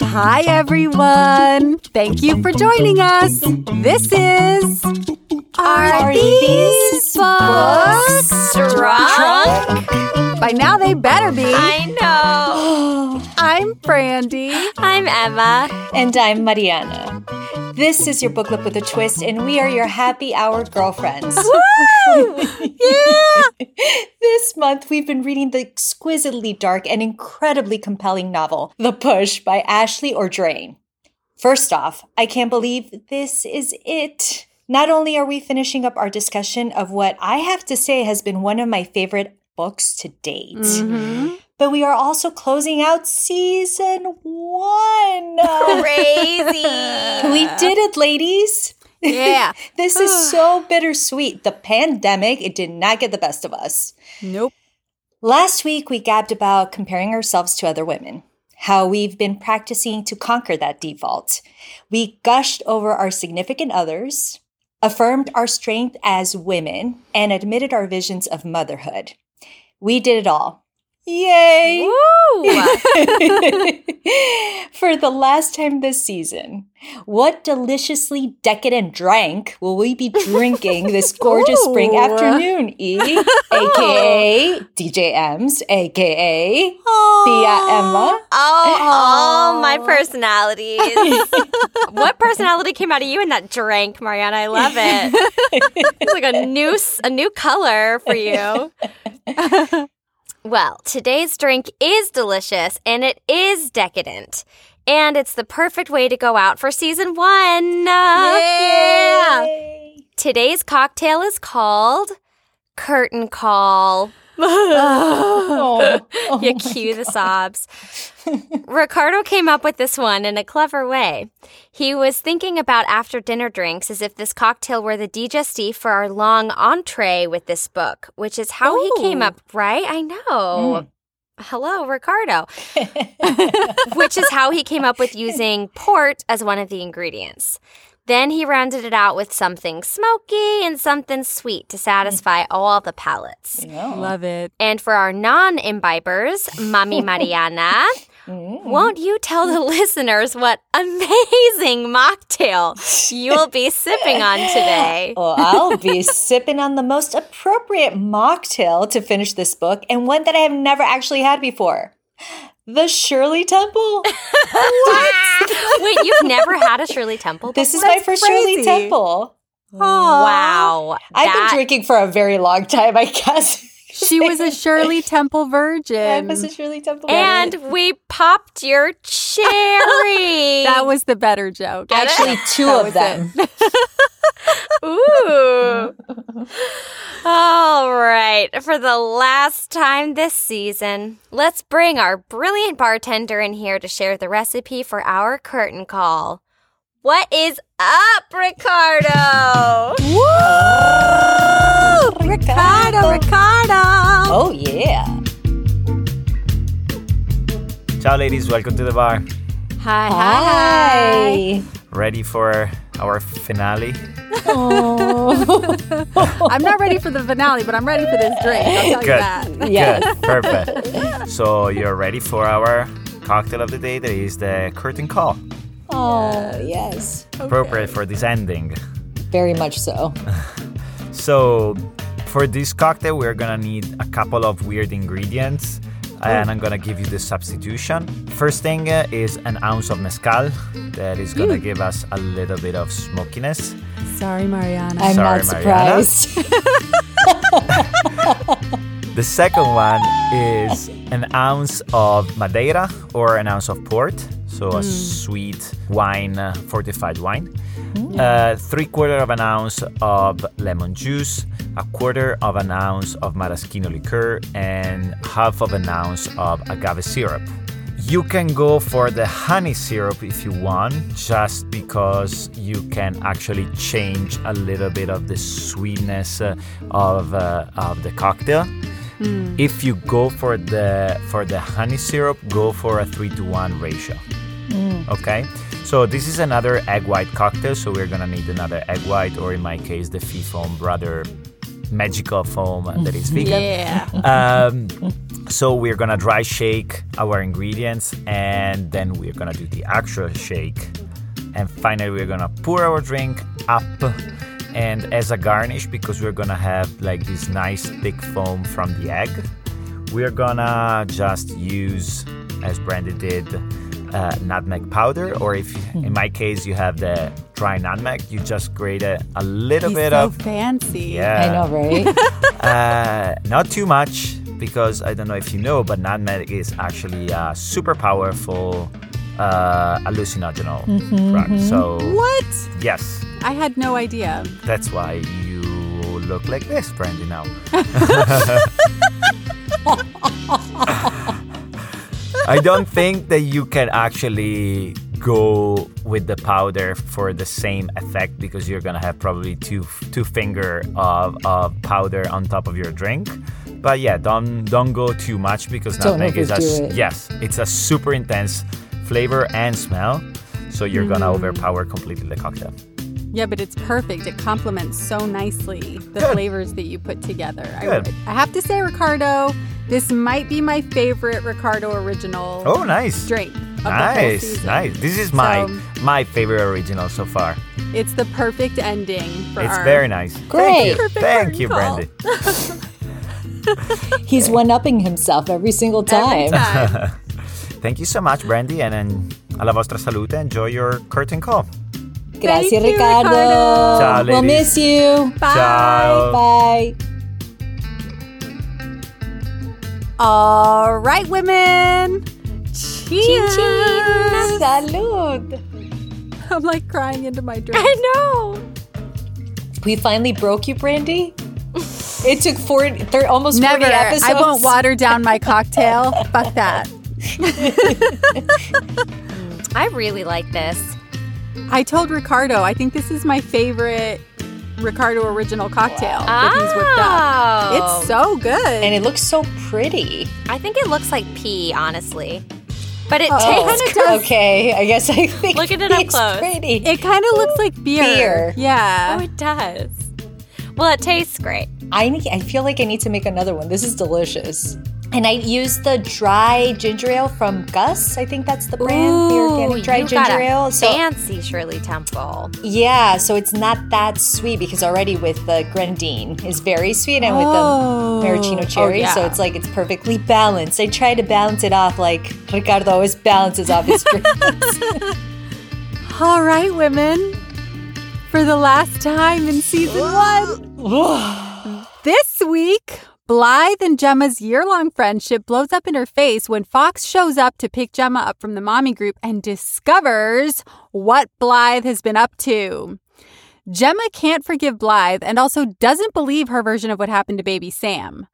Hi, everyone. Thank you for joining us. This is... Are these books drunk? By now they better be. I know. I'm Brandy. I'm Emma. And I'm Mariana. This is your book club with a twist, and we are your happy hour girlfriends. Woo! Yeah! This month, we've been reading the exquisitely dark and incredibly compelling novel, The Push by Ashley Audrain. First off, I can't believe this is it. Not only are we finishing up our discussion of what I have to say has been one of my favorite books to date, but we are also closing out season one. Crazy. We did it, ladies. Yeah. This is so bittersweet. The pandemic, it did not get the best of us. Nope. Last week, we gabbed about comparing ourselves to other women, how we've been practicing to conquer that default. We gushed over our significant others, affirmed our strength as women, and admitted our visions of motherhood. We did it all. Yay! Woo! For the last time this season, what deliciously decadent drink will we be drinking this gorgeous spring afternoon, E? A.K.A. DJ Ems, A.K.A. Thea Emma. Oh, all my personalities. What personality came out of you in that drink, Mariana? I love it. It's like a new color for you. Well, today's drink is delicious, and it is decadent, and it's the perfect way to go out for season one. Yay! Yeah. Today's cocktail is called Curtain Call. Oh, you cue the sobs. Ricardo came up with this one in a clever way. He was thinking about after-dinner drinks as if this cocktail were the digestif for our long entree with this book, which is how he came up, right? I know. Hello, Ricardo. Which is how he came up with using port as one of the ingredients. Then he rounded it out with something smoky and something sweet to satisfy all the palates. Yeah. Love it. And for our non-imbibers, Mommy Mariana, won't you tell the listeners what amazing mocktail you will be sipping on today? Well, I'll be sipping on the most appropriate mocktail to finish this book, and one that I have never actually had before. The Shirley Temple. What? Wait, you've never had a Shirley Temple before? This is my first Shirley Temple. Aww. Wow. I've been drinking for a very long time, I guess. She was a Shirley Temple virgin. Yeah, I was a Shirley Temple virgin. And we popped your cherry. That was the better joke. Actually, two of them. Ooh. All right. For the last time this season, let's bring our brilliant bartender in here to share the recipe for our curtain call. What is up, Ricardo? Woo! Ricardo! Oh, yeah. Ciao, ladies. Welcome to the bar. Hi. Ready for our finale? Oh. I'm not ready for the finale, but I'm ready for this drink. I'll tell you that. Yeah. Good. Perfect. So you're ready for our cocktail of the day. That is the curtain call. Oh, yes. Appropriate for this ending. Very much so. So, for this cocktail, we're going to need a couple of weird ingredients. And I'm going to give you the substitution. First thing is an ounce of mezcal. That is going to give us a little bit of smokiness. Sorry, Mariana. I'm not surprised. The second one is an ounce of Madeira or an ounce of port. So a sweet wine, fortified wine. 3/4 of an ounce of lemon juice, 1/4 of an ounce of maraschino liqueur, and 1/2 of an ounce of agave syrup. You can go for the honey syrup if you want, just because you can actually change a little bit of the sweetness of the cocktail. If you go for the honey syrup, go for a 3-to-1 ratio. Okay? So this is another egg white cocktail, so we're going to need another egg white, or in my case, the Fifon brother magical foam that is vegan. Yeah. So we're going to dry shake our ingredients, and then we're going to do the actual shake. And finally, we're going to pour our drink up and as a garnish, because we're going to have like this nice thick foam from the egg. We're going to just use, as Brandy did, nutmeg powder, or if in my case you have the dry nutmeg, you just grate a little He's bit so of fancy. Yeah, I know, right? Not too much, because I don't know if you know, but nutmeg is actually a super powerful hallucinogen drug. So what? Yes, I had no idea. That's why you look like this, Brandy, now. I don't think that you can actually go with the powder for the same effect, because you're gonna have probably two finger of powder on top of your drink. But yeah, don't go too much, because nutmeg is it's a super intense flavor and smell, so you're gonna overpower completely the cocktail. Yeah, but it's perfect. It complements so nicely the flavors that you put together. I have to say, Ricardo, this might be my favorite Ricardo original. Oh, nice. Drink. Nice. This is my favorite original so far. It's the perfect ending for our... It's very nice. Great. Thank you, Brandy. He's one-upping himself every single time. Thank you so much, Brandy, and alla vostra salute. Enjoy your curtain call. Grazie, Ricardo. Ciao, ladies. We'll miss you. Bye. Ciao. Bye. All right, women. Cheers. Cheers. Salud. I'm like crying into my drink. I know. We finally broke you, Brandy. It took almost 40 episodes. I won't water down my cocktail. Fuck that. I really like this. I told Ricardo, I think this is my favorite Ricardo original cocktail that he's whipped up. It's so good. And it looks so pretty. I think it looks like pee, honestly. But it tastes good. Okay, I guess I think Look at it up close. Pretty. It kind of looks like beer. Yeah. Oh, it does. Well, it tastes great. I feel like I need to make another one. This is delicious. And I used the dry ginger ale from Gus. I think that's the brand, the organic dry ginger ale. So fancy Shirley Temple. Yeah, so it's not that sweet, because already with the grenadine is very sweet, and with the maraschino cherry, so it's like it's perfectly balanced. I try to balance it off like Ricardo always balances off his drinks. All right, women. For the last time in season one, this week... Blythe and Gemma's year-long friendship blows up in her face when Fox shows up to pick Gemma up from the mommy group and discovers what Blythe has been up to. Gemma can't forgive Blythe and also doesn't believe her version of what happened to baby Sam.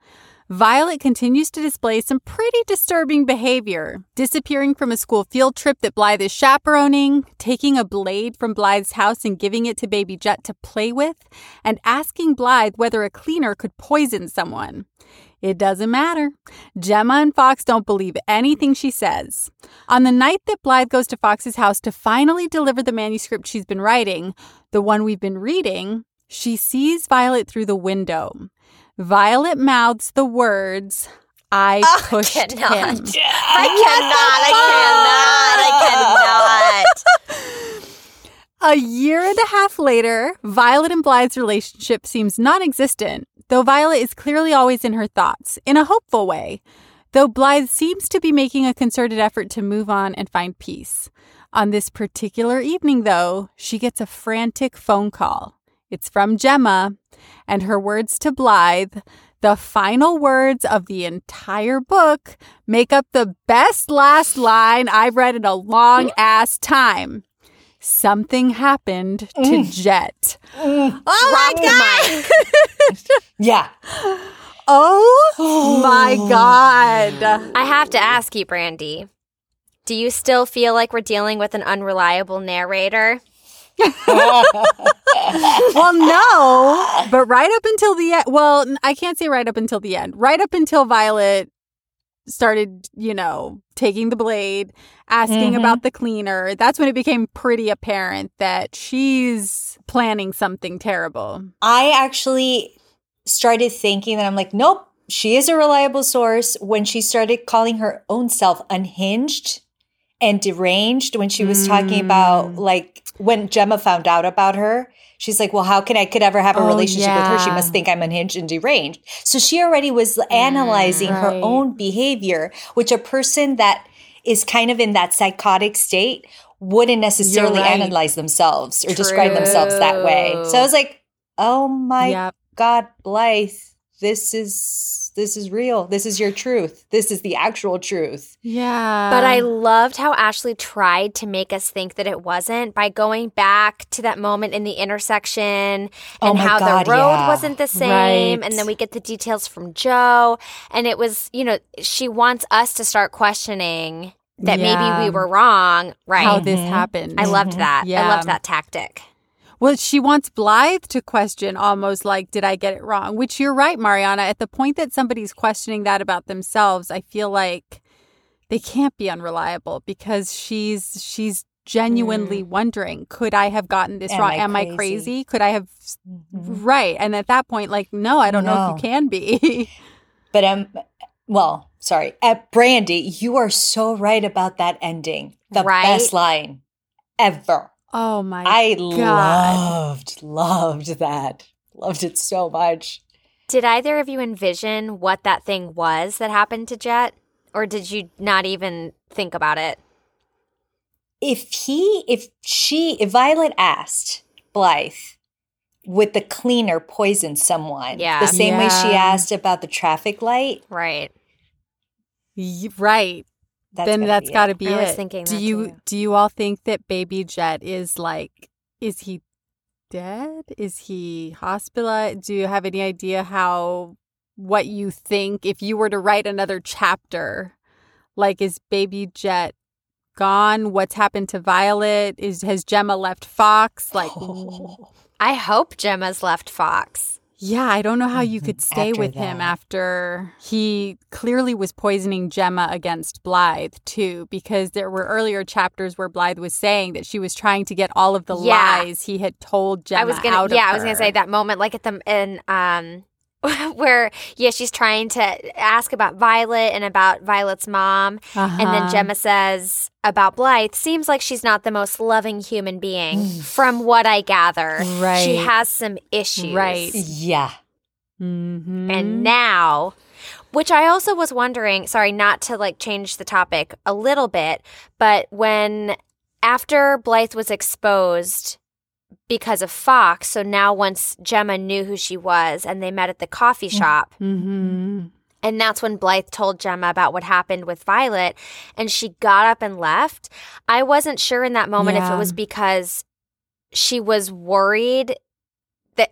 Violet continues to display some pretty disturbing behavior, disappearing from a school field trip that Blythe is chaperoning, taking a blade from Blythe's house and giving it to Baby Jet to play with, and asking Blythe whether a cleaner could poison someone. It doesn't matter. Gemma and Fox don't believe anything she says. On the night that Blythe goes to Fox's house to finally deliver the manuscript she's been writing, the one we've been reading, she sees Violet through the window. Violet mouths the words, I pushed him. I cannot. A year and a half later, Violet and Blythe's relationship seems non-existent, though Violet is clearly always in her thoughts, in a hopeful way, though Blythe seems to be making a concerted effort to move on and find peace. On this particular evening, though, she gets a frantic phone call. It's from Gemma, and her words to Blythe, the final words of the entire book, make up the best last line I've read in a long-ass time. Something happened to Jet. Oh, my God! Yeah. Oh, my God. I have to ask you, Brandy, do you still feel like we're dealing with an unreliable narrator? Well, no, but right up until the end, well, I can't say right up until the end, right up until Violet started, taking the blade, asking about the cleaner, that's when it became pretty apparent that she's planning something terrible. I actually started thinking that I'm like, nope, she is a reliable source. When she started calling her own self unhinged and deranged, when she was talking about, like, when Gemma found out about her, she's like, well, how can I could ever have a relationship with her? She must think I'm unhinged and deranged. So she already was analyzing her own behavior, which a person that is kind of in that psychotic state wouldn't necessarily analyze themselves or describe themselves that way. So I was like, oh my God, Blythe, this is real. This is your truth. This is the actual truth. Yeah. But I loved how Ashley tried to make us think that it wasn't by going back to that moment in the intersection and how the road wasn't the same. Right. And then we get the details from Joe. And it was, you know, she wants us to start questioning that maybe we were wrong. Right. How this happened. I loved that. Yeah. I loved that tactic. Well, she wants Blythe to question almost like, did I get it wrong? Which you're right, Mariana. At the point that somebody's questioning that about themselves, I feel like they can't be unreliable because she's genuinely wondering, could I have gotten this wrong? Am I crazy? Could I have? Right. And at that point, like, no, I don't know if you can be. But well, sorry. Brandy, you are so right about that ending. The best line ever. Oh my God. I loved that. Loved it so much. Did either of you envision what that thing was that happened to Jet? Or did you not even think about it? If Violet asked Blythe, would the cleaner poison someone? Yeah. The same way she asked about the traffic light. Right. Right. That's got to be it. I was thinking that too. Do you all think that Baby Jet is like, is he dead? Is he hospitalized? Do you have any idea what you think, if you were to write another chapter, like, is Baby Jet gone? What's happened to Violet? Has Gemma left Fox? Like, I hope Gemma's left Fox. Yeah, I don't know how you could stay with him after he clearly was poisoning Gemma against Blythe, too, because there were earlier chapters where Blythe was saying that she was trying to get all of the lies he had told Gemma out of her. I was going to say that moment, like at the end, where, she's trying to ask about Violet and about Violet's mom. And then Gemma says about Blythe, seems like she's not the most loving human being, from what I gather. Right. She has some issues. Right. Yeah. Mm-hmm. And now, which I also was wondering, sorry, not to like change the topic a little bit, but after Blythe was exposed because of Fox, so now once Gemma knew who she was and they met at the coffee shop, and that's when Blythe told Gemma about what happened with Violet, and she got up and left. I wasn't sure in that moment if it was because she was worried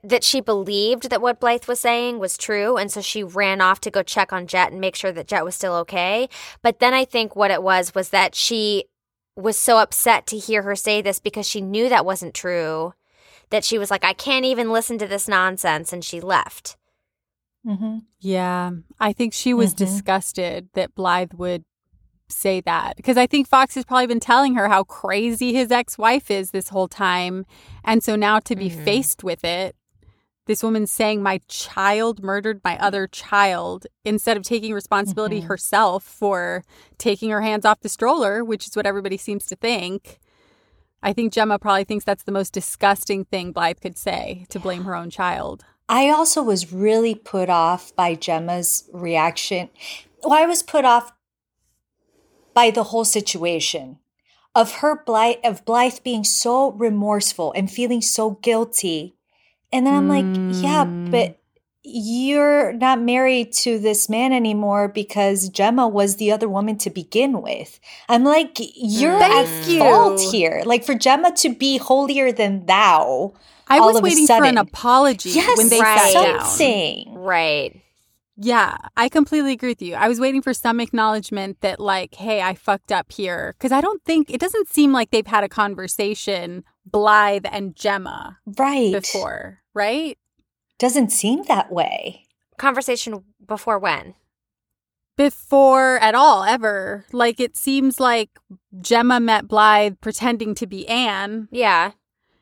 that she believed that what Blythe was saying was true, and so she ran off to go check on Jet and make sure that Jet was still okay. But then I think what it was that she was so upset to hear her say this because she knew that wasn't true, that she was like, I can't even listen to this nonsense, and she left. Mm-hmm. Yeah. I think she was disgusted that Blythe would say that, because I think Fox has probably been telling her how crazy his ex-wife is this whole time, and so now to be faced with it, this woman's saying my child murdered my other child, instead of taking responsibility herself for taking her hands off the stroller, which is what everybody seems to think. I think Gemma probably thinks that's the most disgusting thing Blythe could say, to blame her own child. I also was really put off by Gemma's reaction. Well, I was put off by the whole situation of Blythe being so remorseful and feeling so guilty. And then I'm like, yeah, but you're not married to this man anymore because Gemma was the other woman to begin with. I'm like, you're at fault here. Like, for Gemma to be holier than thou. I was waiting for an apology when they sat down. Right. Yeah, I completely agree with you. I was waiting for some acknowledgement that, like, hey, I fucked up here. Because I don't think – it doesn't seem like they've had a conversation, Blythe and Gemma, before, right? Doesn't seem that way. Conversation before when? Before at all, ever. Like, it seems like Gemma met Blythe pretending to be Anne. Yeah.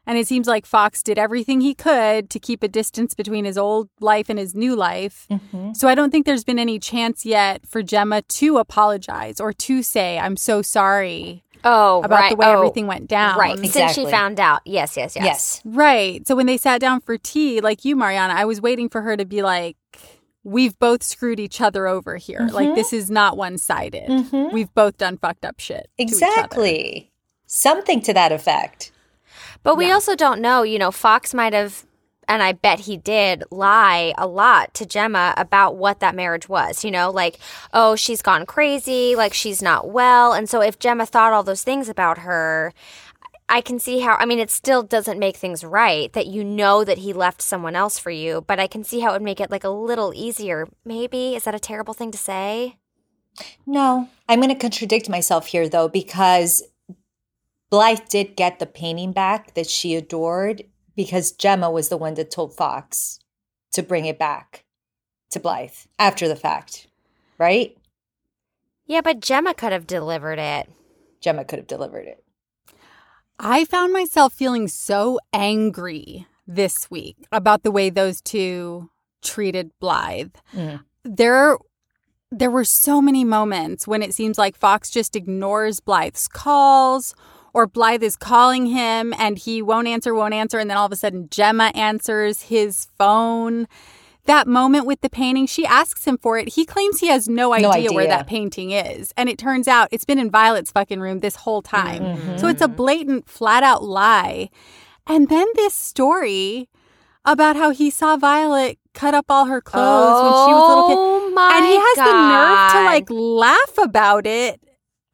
And it seems like Fox did everything he could to keep a distance between his old life and his new life. Mm-hmm. So I don't think there's been any chance yet for Gemma to apologize or to say, I'm so sorry. Oh, about right. The way everything went down. Right. Exactly. Since she found out. Yes. Right. So when they sat down for tea, like you, Mariana, I was waiting for her to be like, we've both screwed each other over here. Mm-hmm. Like, this is not one-sided. Mm-hmm. We've both done fucked up shit. Exactly. Something to that effect. But we also don't know, you know, Fox might have, and I bet he did, lie a lot to Gemma about what that marriage was, you know, like, oh, she's gone crazy, like, she's not well. And so if Gemma thought all those things about her, I can see how, I mean, it still doesn't make things right that you know that he left someone else for you, but I can see how it would make it like a little easier. Maybe. Is that a terrible thing to say? No. I'm going to contradict myself here, though, because Blythe did get the painting back that she adored because Gemma was the one that told Fox to bring it back to Blythe after the fact, right? Yeah, but Gemma could have delivered it. I found myself feeling so angry this week about the way those two treated Blythe. Mm. There were so many moments when it seems like Fox just ignores Blythe's calls. Or Blythe is calling him and he won't answer. And then all of a sudden, Gemma answers his phone. That moment with the painting, she asks him for it. He claims he has no idea where that painting is. And it turns out it's been in Violet's fucking room this whole time. Mm-hmm. So it's a blatant, flat out lie. And then this story about how he saw Violet cut up all her clothes when she was a little kid. Oh my God. And he has the nerve to like laugh about it.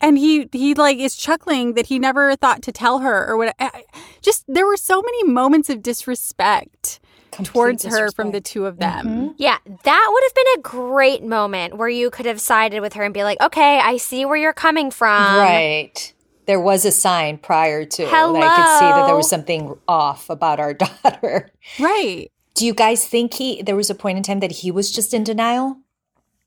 And he like is chuckling that he never thought to tell her or what. Just there were so many moments of disrespect towards her from the two of them. Mm-hmm. Yeah, that would have been a great moment where you could have sided with her and be like, okay, I see where you're coming from. Right. There was a sign prior to that I could see that there was something off about our daughter. Right. Do you guys think there was a point in time that he was just in denial?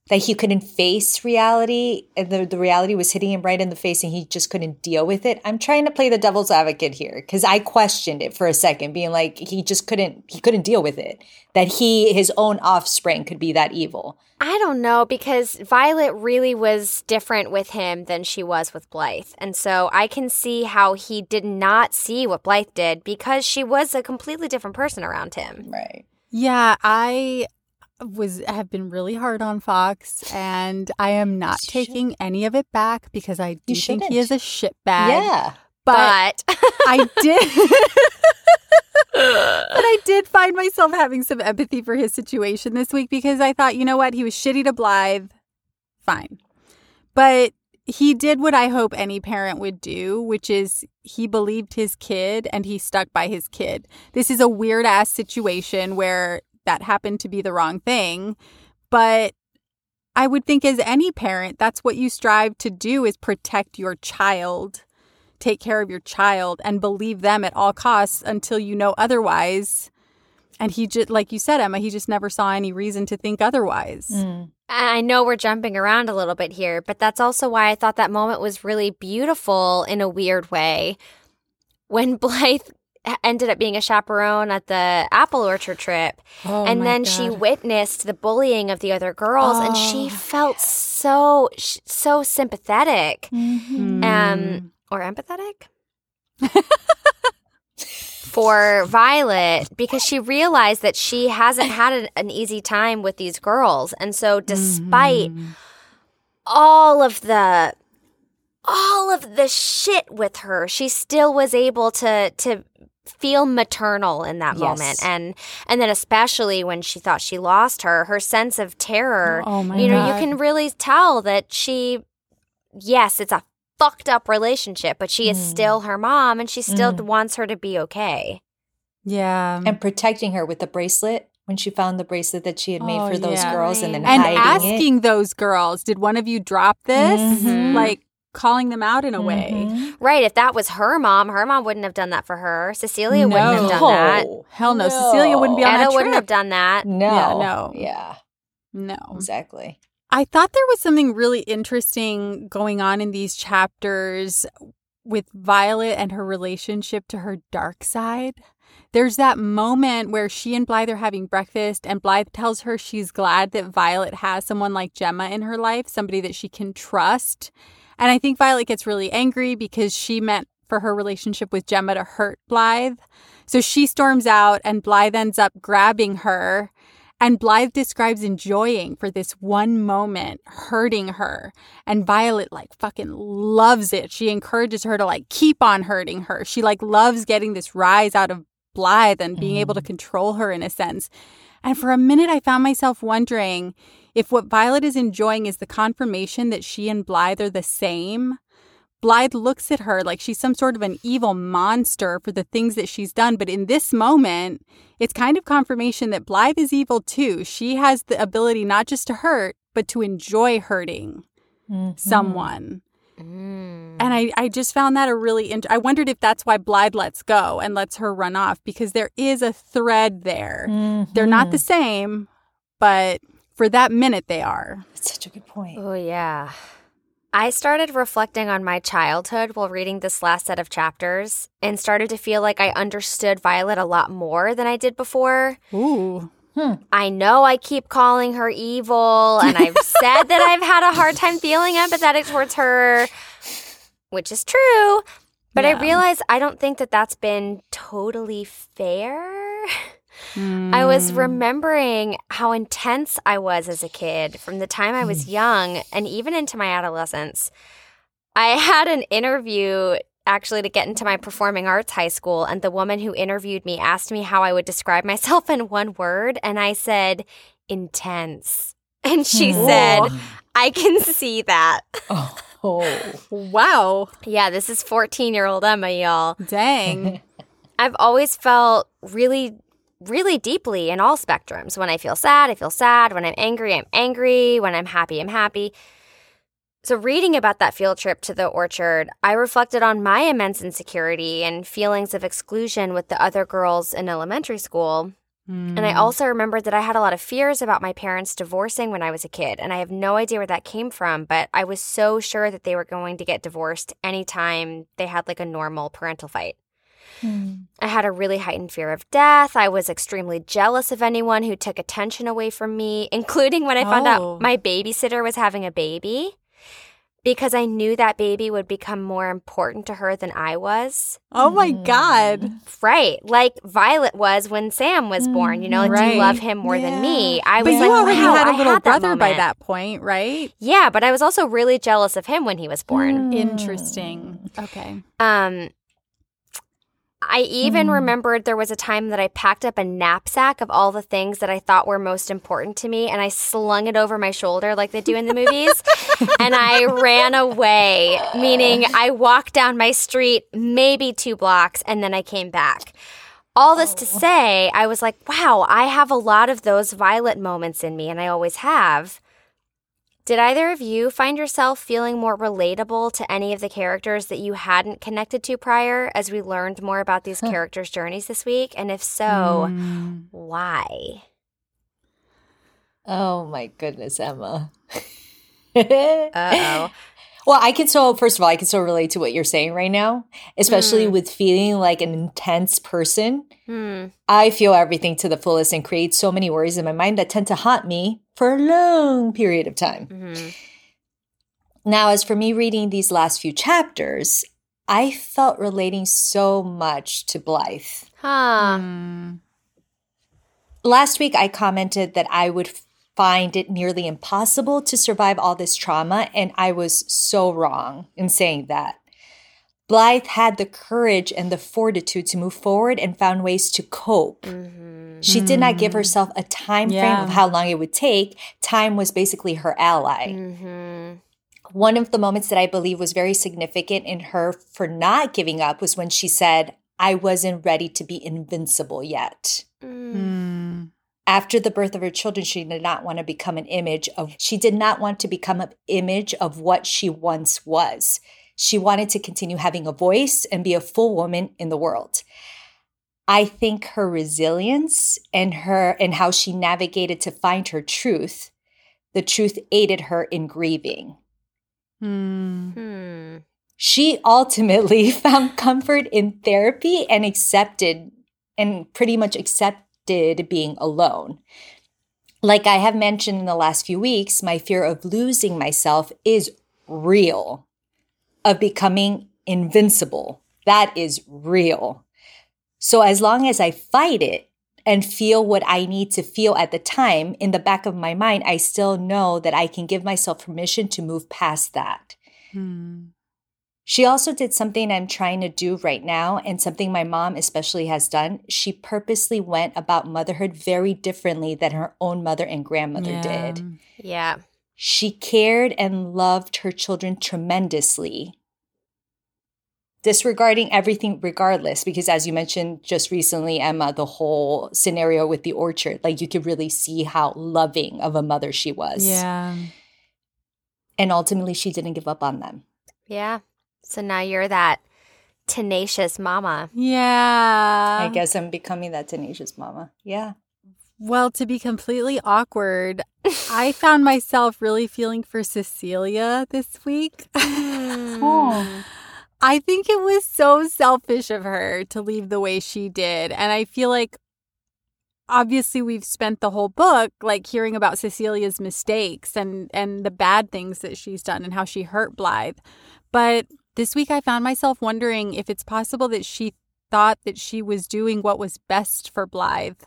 That he couldn't face reality, and the reality was hitting him right in the face, and he just couldn't deal with it. I'm trying to play the devil's advocate here because I questioned it for a second, being like he just couldn't deal with it. That his own offspring could be that evil. I don't know because Violet really was different with him than she was with Blythe, and so I can see how he did not see what Blythe did because she was a completely different person around him. Right? Yeah, I have been really hard on Fox, and I am not taking any of it back because I do think he is a shitbag. Yeah. But I did find myself having some empathy for his situation this week because I thought, you know what? He was shitty to Blythe. Fine. But he did what I hope any parent would do, which is he believed his kid and he stuck by his kid. This is a weird-ass situation where that happened to be the wrong thing. But I would think as any parent, that's what you strive to do is protect your child, take care of your child, and believe them at all costs until you know otherwise. And he just, like you said, Emma, he just never saw any reason to think otherwise. Mm. I know we're jumping around a little bit here, but that's also why I thought that moment was really beautiful in a weird way. When Blythe ended up being a chaperone at the apple orchard trip. Oh, and then she witnessed the bullying of the other girls and she felt so sympathetic or empathetic for Violet because she realized that she hasn't had an easy time with these girls. And so despite all of the shit with her, she still was able to feel maternal in that moment. And then especially when she thought she lost her sense of terror, God. You can really tell that she, yes, it's a fucked up relationship, but she is still her mom and she still wants her to be okay. Yeah. And protecting her with the bracelet. When she found the bracelet that she had made for those girls and then hiding it. Asking those girls, did one of you drop this? Mm-hmm. Like, calling them out in a way. Right. If that was her mom wouldn't have done that for her. Cecilia wouldn't have done that. Hell no. Cecilia wouldn't be on that trip. Anna wouldn't have done that. No. Yeah, no. Yeah. No. Exactly. I thought there was something really interesting going on in these chapters with Violet and her relationship to her dark side. There's that moment where she and Blythe are having breakfast and Blythe tells her she's glad that Violet has someone like Gemma in her life, somebody that she can trust. And I think Violet gets really angry because she meant for her relationship with Gemma to hurt Blythe. So she storms out and Blythe ends up grabbing her. And Blythe describes enjoying for this one moment hurting her. And Violet like fucking loves it. She encourages her to like keep on hurting her. She like loves getting this rise out of Blythe and being able to control her in a sense. And for a minute, I found myself wondering if what Violet is enjoying is the confirmation that she and Blythe are the same. Blythe looks at her like she's some sort of an evil monster for the things that she's done. But in this moment, it's kind of confirmation that Blythe is evil too. She has the ability not just to hurt, but to enjoy hurting someone. Mm. And I just found that a really... I wondered if that's why Blythe lets go and lets her run off, because there is a thread there. Mm-hmm. They're not the same, but for that minute they are. That's such a good point. Oh, yeah. I started reflecting on my childhood while reading this last set of chapters and started to feel like I understood Violet a lot more than I did before. Ooh. Hmm. I know I keep calling her evil, and I've said that I've had a hard time feeling empathetic towards her, which is true. But yeah. I realized I don't think that that's been totally fair. I was remembering how intense I was as a kid from the time I was young and even into my adolescence. I had an interview actually to get into my performing arts high school, and the woman who interviewed me asked me how I would describe myself in one word, and I said, intense. And she said, I can see that. Oh, wow. Yeah, this is 14-year-old Emma, y'all. Dang. I've always felt really... really deeply in all spectrums. When I feel sad, I feel sad. When I'm angry, I'm angry. When I'm happy, I'm happy. So reading about that field trip to the orchard, I reflected on my immense insecurity and feelings of exclusion with the other girls in elementary school. Mm. And I also remembered that I had a lot of fears about my parents divorcing when I was a kid. And I have no idea where that came from, but I was so sure that they were going to get divorced anytime they had like a normal parental fight. I had a really heightened fear of death. I was extremely jealous of anyone who took attention away from me, including when I found out my babysitter was having a baby, because I knew that baby would become more important to her than I was. Oh, my God. Right. Like Violet was when Sam was born, you know, like, do you love him more than me? I was like, wow, I had that moment. But you already had a little brother by that point, right? Yeah, but I was also really jealous of him when he was born. Interesting. Okay. I even remembered there was a time that I packed up a knapsack of all the things that I thought were most important to me, and I slung it over my shoulder like they do in the movies, and I ran away, meaning I walked down my street maybe 2 blocks, and then I came back. All this to say, I was like, wow, I have a lot of those Violet moments in me, and I always have. Did either of you find yourself feeling more relatable to any of the characters that you hadn't connected to prior as we learned more about these characters' journeys this week? And if so, why? Oh, my goodness, Emma. Uh-oh. Well, first of all, I can still relate to what you're saying right now, especially with feeling like an intense person. I feel everything to the fullest and create so many worries in my mind that tend to haunt me for a long period of time. Now, as for me reading these last few chapters, I felt relating so much to Blythe. Last week, I commented that I would find it nearly impossible to survive all this trauma, and I was so wrong in saying that. Blythe had the courage and the fortitude to move forward and found ways to cope. She did not give herself a time frame of how long it would take. Time was basically her ally. One of the moments that I believe was very significant in her for not giving up was when she said, I wasn't ready to be invincible yet. After the birth of her children, she did not want to become an image of what she once was. She wanted to continue having a voice and be a full woman in the world. I think her resilience and how she navigated to find her truth, the truth aided her in grieving. She ultimately found comfort in therapy and pretty much accepted being alone. Like I have mentioned in the last few weeks, my fear of losing myself is real, of becoming invincible. That is real. So as long as I fight it and feel what I need to feel at the time, in the back of my mind, I still know that I can give myself permission to move past that. Hmm. She also did something I'm trying to do right now, and something my mom especially has done. She purposely went about motherhood very differently than her own mother and grandmother did. Yeah. She cared and loved her children tremendously, disregarding everything regardless, because as you mentioned just recently, Emma, the whole scenario with the orchard, like you could really see how loving of a mother she was. Yeah. And ultimately, she didn't give up on them. Yeah. So now you're that tenacious mama. Yeah. I guess I'm becoming that tenacious mama. Yeah. Well, to be completely awkward, I found myself really feeling for Cecilia this week. Oh. I think it was so selfish of her to leave the way she did. And I feel like obviously we've spent the whole book like hearing about Cecilia's mistakes and the bad things that she's done and how she hurt Blythe. But this week I found myself wondering if it's possible that she thought that she was doing what was best for Blythe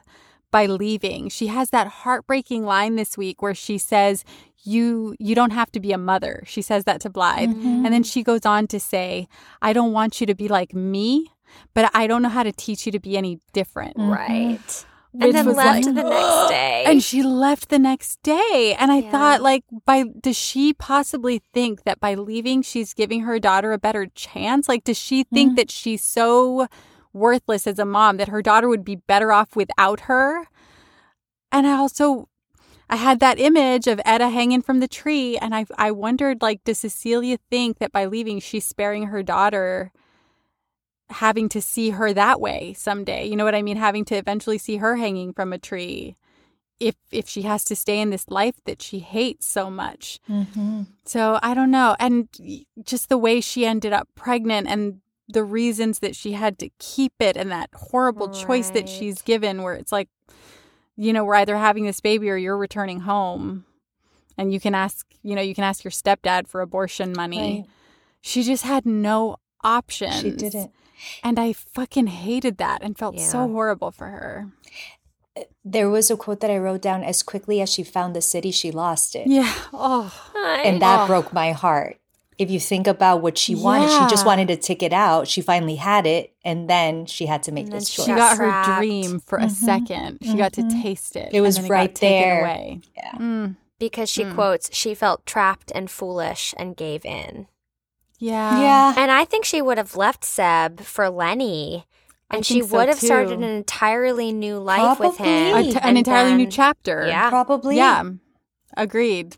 by leaving. She has that heartbreaking line this week where she says, you don't have to be a mother. She says that to Blythe. Mm-hmm. And then she goes on to say, I don't want you to be like me, but I don't know how to teach you to be any different. Mm-hmm. Right. Which and then left like, the next day. And she left the next day. And I thought, like, does she possibly think that by leaving, she's giving her daughter a better chance? Like, does she think that she's so worthless as a mom that her daughter would be better off without her? And I had that image of Etta hanging from the tree. And I wondered, like, does Cecilia think that by leaving, she's sparing her daughter having to see her that way someday? You know what I mean? Having to eventually see her hanging from a tree if she has to stay in this life that she hates so much. Mm-hmm. So I don't know. And just the way she ended up pregnant and the reasons that she had to keep it and that horrible choice that she's given where it's like, you know, we're either having this baby or you're returning home and you can ask your stepdad for abortion money. Right. She just had no options. She didn't. And I fucking hated that and felt so horrible for her. There was a quote that I wrote down: as quickly as she found the city, she lost it. Yeah. Oh. And that broke my heart. If you think about what she wanted, she just wanted to tick it out. She finally had it, and then she had to make this choice. She got her dream for a second. She got to taste it. It was right there. Away. Yeah. Mm. Because she quotes, she felt trapped and foolish and gave in. Yeah. And I think she would have left Seb for Lenny, and she would have started an entirely new life with him. An entirely new chapter. Yeah. Probably. Yeah. Agreed.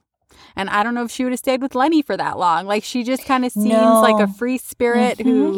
And I don't know if she would have stayed with Lenny for that long. Like, she just kind of seems like a free spirit who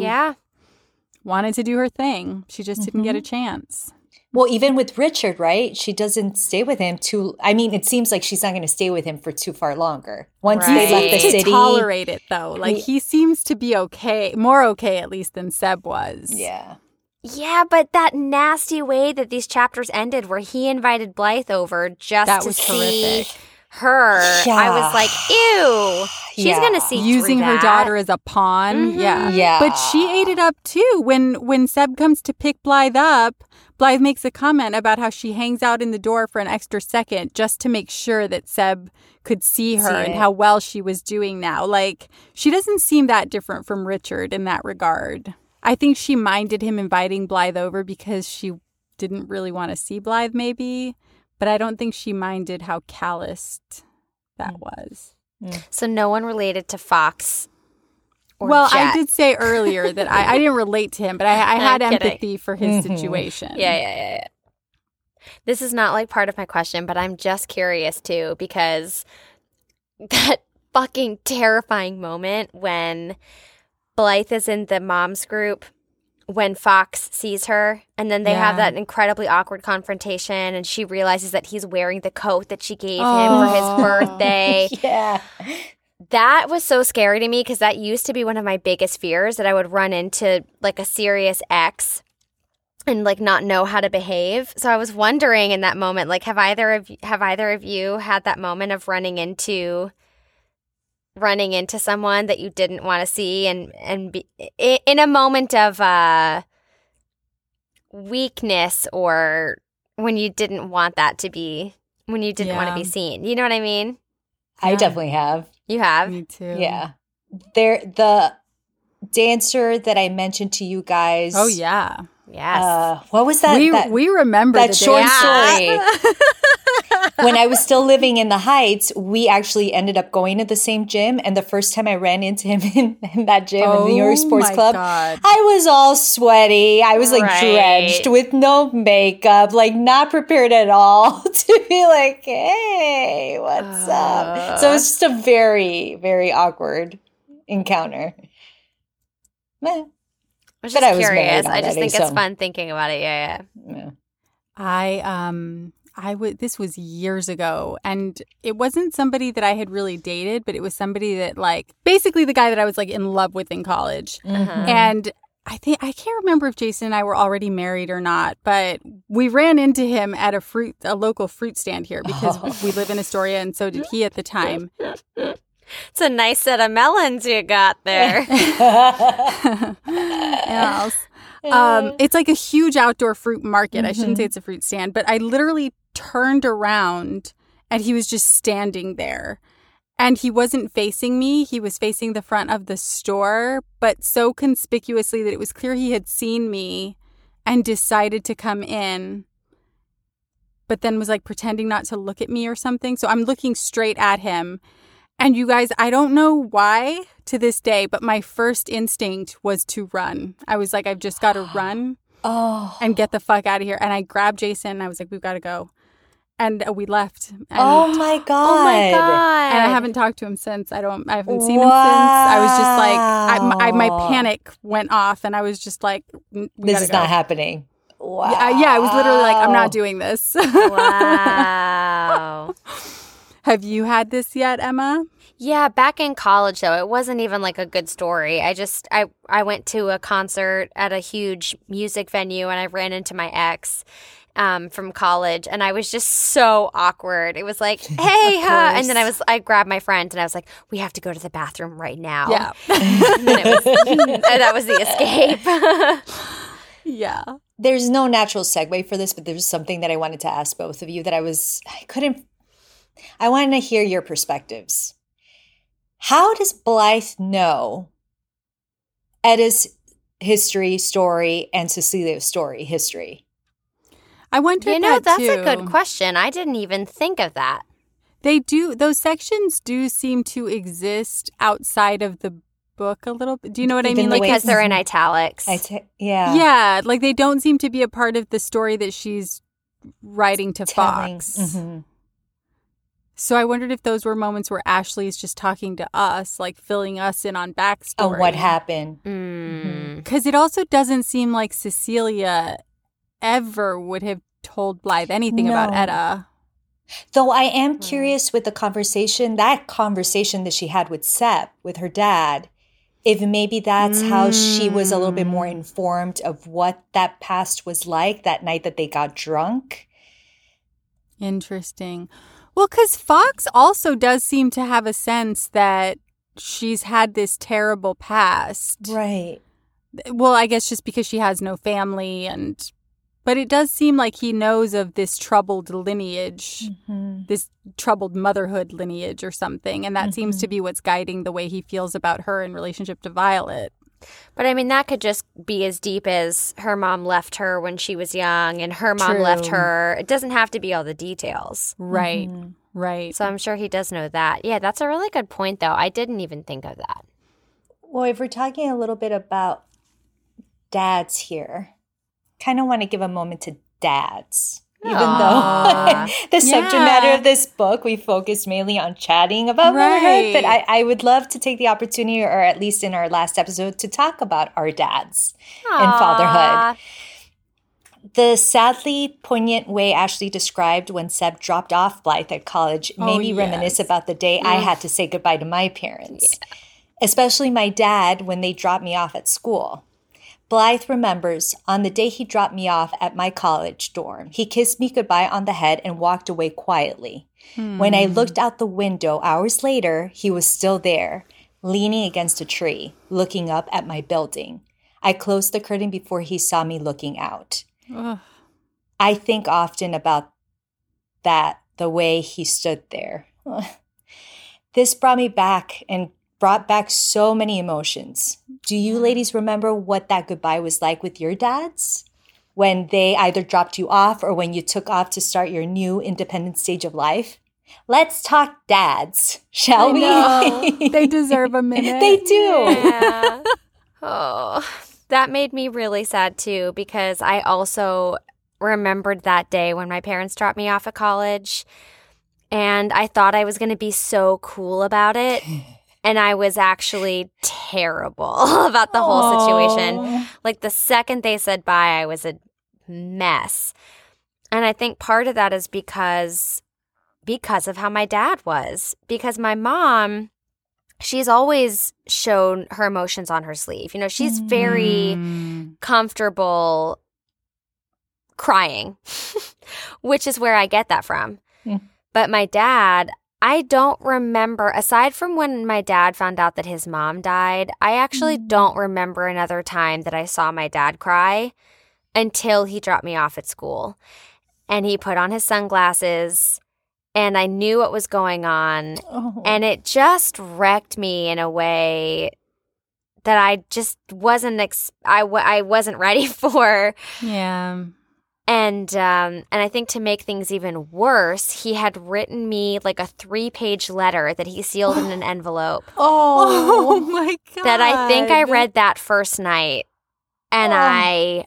wanted to do her thing. She just didn't get a chance. Well, even with Richard, right? She doesn't stay with him too. I mean, it seems like she's not going to stay with him for too far longer. Once they left the city, to tolerate it though. Like he seems to be okay, more okay at least than Seb was. Yeah. Yeah, but that nasty way that these chapters ended, where he invited Blythe over just to see her, I was like, ew. She's going to see using her daughter as a pawn. Mm-hmm. Yeah. But she ate it up too. When Seb comes to pick Blythe up, Blythe makes a comment about how she hangs out in the door for an extra second just to make sure that Seb could see her and how well she was doing now. Like, she doesn't seem that different from Richard in that regard. I think she minded him inviting Blythe over because she didn't really want to see Blythe maybe, but I don't think she minded how calloused that was. Mm. So no one related to Fox. Well, Jet. I did say earlier that I didn't relate to him, but I had empathy for his situation. Yeah. This is not like part of my question, but I'm just curious too, because that fucking terrifying moment when Blythe is in the mom's group when Fox sees her, and then they have that incredibly awkward confrontation, and she realizes that he's wearing the coat that she gave him for his birthday. Yeah. That was so scary to me because that used to be one of my biggest fears, that I would run into like a serious ex and like not know how to behave. So I was wondering in that moment, like, have either of you had that moment of running into someone that you didn't want to see and be in a moment of weakness, or when you didn't want that to be, when you didn't want to be seen? You know what I mean? Yeah. I definitely have. You have? Me too. Yeah. The dancer that I mentioned to you guys. Oh, yeah. Yes. What was that? We remember that short story. When I was still living in the Heights, we actually ended up going to the same gym. And the first time I ran into him in that gym in the New York Sports Club, God. I was all sweaty. I was like drenched with no makeup, like not prepared at all to be like, hey, what's up? So it was just a very, very awkward encounter. Meh. Which is curious. I just think it's fun thinking about it. Yeah. This was years ago, and it wasn't somebody that I had really dated, but it was somebody that, like, basically the guy that I was like in love with in college. Mm-hmm. And I can't remember if Jason and I were already married or not, but we ran into him at a local fruit stand here because we live in Astoria, and so did he at the time. It's a nice set of melons you got there. Yes. It's like a huge outdoor fruit market. Mm-hmm. I shouldn't say it's a fruit stand, but I literally turned around and he was just standing there. And he wasn't facing me. He was facing the front of the store, but so conspicuously that it was clear he had seen me and decided to come in, but then was like pretending not to look at me or something. So I'm looking straight at him. And you guys, I don't know why to this day, but my first instinct was to run. I was like, I've just got to run and get the fuck out of here. And I grabbed Jason and I was like, we've got to go. And we left. And, oh my God. And I haven't talked to him since. I haven't seen him since. I was just like, my panic went off and I was just like, this is not happening. Wow. Yeah, I was literally like, I'm not doing this. Wow. Have you had this yet, Emma? Yeah, back in college, though. It wasn't even like a good story. I went to a concert at a huge music venue and I ran into my ex from college, and I was just so awkward. It was like, hey, huh? And then I grabbed my friend and I was like, we have to go to the bathroom right now. Yeah. And that was the escape. Yeah. There's no natural segue for this, but there's something that I wanted to ask both of you that I wanted to hear your perspectives. How does Blythe know Edda's history, story, and Cecilia's story, history? I wonder. You know, that's a good question. I didn't even think of that. They do. Those sections do seem to exist outside of the book a little bit. Do you know what I mean? Like, because they're in italics. Yeah. Like, they don't seem to be a part of the story that she's writing to Fox. Mm-hmm. So I wondered if those were moments where Ashley is just talking to us, like filling us in on backstory. Oh, what happened? Because it also doesn't seem like Cecilia ever would have told Blythe anything about Edda. Though I am curious with the conversation, that she had with Sepp, with her dad, if maybe that's how she was a little bit more informed of what that past was like that night that they got drunk. Interesting. Well, because Fox also does seem to have a sense that she's had this terrible past. Right. Well, I guess just because she has no family, but it does seem like he knows of this troubled lineage, this troubled motherhood lineage or something. And that seems to be what's guiding the way he feels about her in relationship to Violet. But I mean, that could just be as deep as her mom left her when she was young and her mom left her. It doesn't have to be all the details. Right. Mm-hmm. Right. So I'm sure he does know that. Yeah, that's a really good point, though. I didn't even think of that. Well, if we're talking a little bit about dads here, kind of want to give a moment to dads. Even though the subject matter of this book, we focused mainly on chatting about motherhood, but I would love to take the opportunity, or at least in our last episode, to talk about our dads and fatherhood. The sadly poignant way Ashley described when Seb dropped off Blythe at college made me reminisce about the day I had to say goodbye to my parents, especially my dad when they dropped me off at school. Blythe remembers, on the day he dropped me off at my college dorm, he kissed me goodbye on the head and walked away quietly. When I looked out the window hours later, he was still there, leaning against a tree, looking up at my building. I closed the curtain before he saw me looking out. Ugh. I think often about that, the way he stood there. This brought me back and brought back so many emotions. Do you ladies remember what that goodbye was like with your dads? When they either dropped you off or when you took off to start your new independent stage of life? Let's talk dads, shall we? They deserve a minute. They do. Yeah. Oh, that made me really sad too, because I also remembered that day when my parents dropped me off at college, and I thought I was going to be so cool about it. And I was actually terrible about the whole situation. Like, the second they said bye, I was a mess. And I think part of that is because of how my dad was. Because my mom, she's always shown her emotions on her sleeve. You know, she's very comfortable crying, which is where I get that from. Mm. But my dad, I don't remember, aside from when my dad found out that his mom died, I actually don't remember another time that I saw my dad cry until he dropped me off at school. And he put on his sunglasses, and I knew what was going on. Oh. And it just wrecked me in a way that I just wasn't ready for. Yeah. And I think to make things even worse, he had written me like a 3-page letter that he sealed in an envelope. Oh my God. That I think I read that first night. And I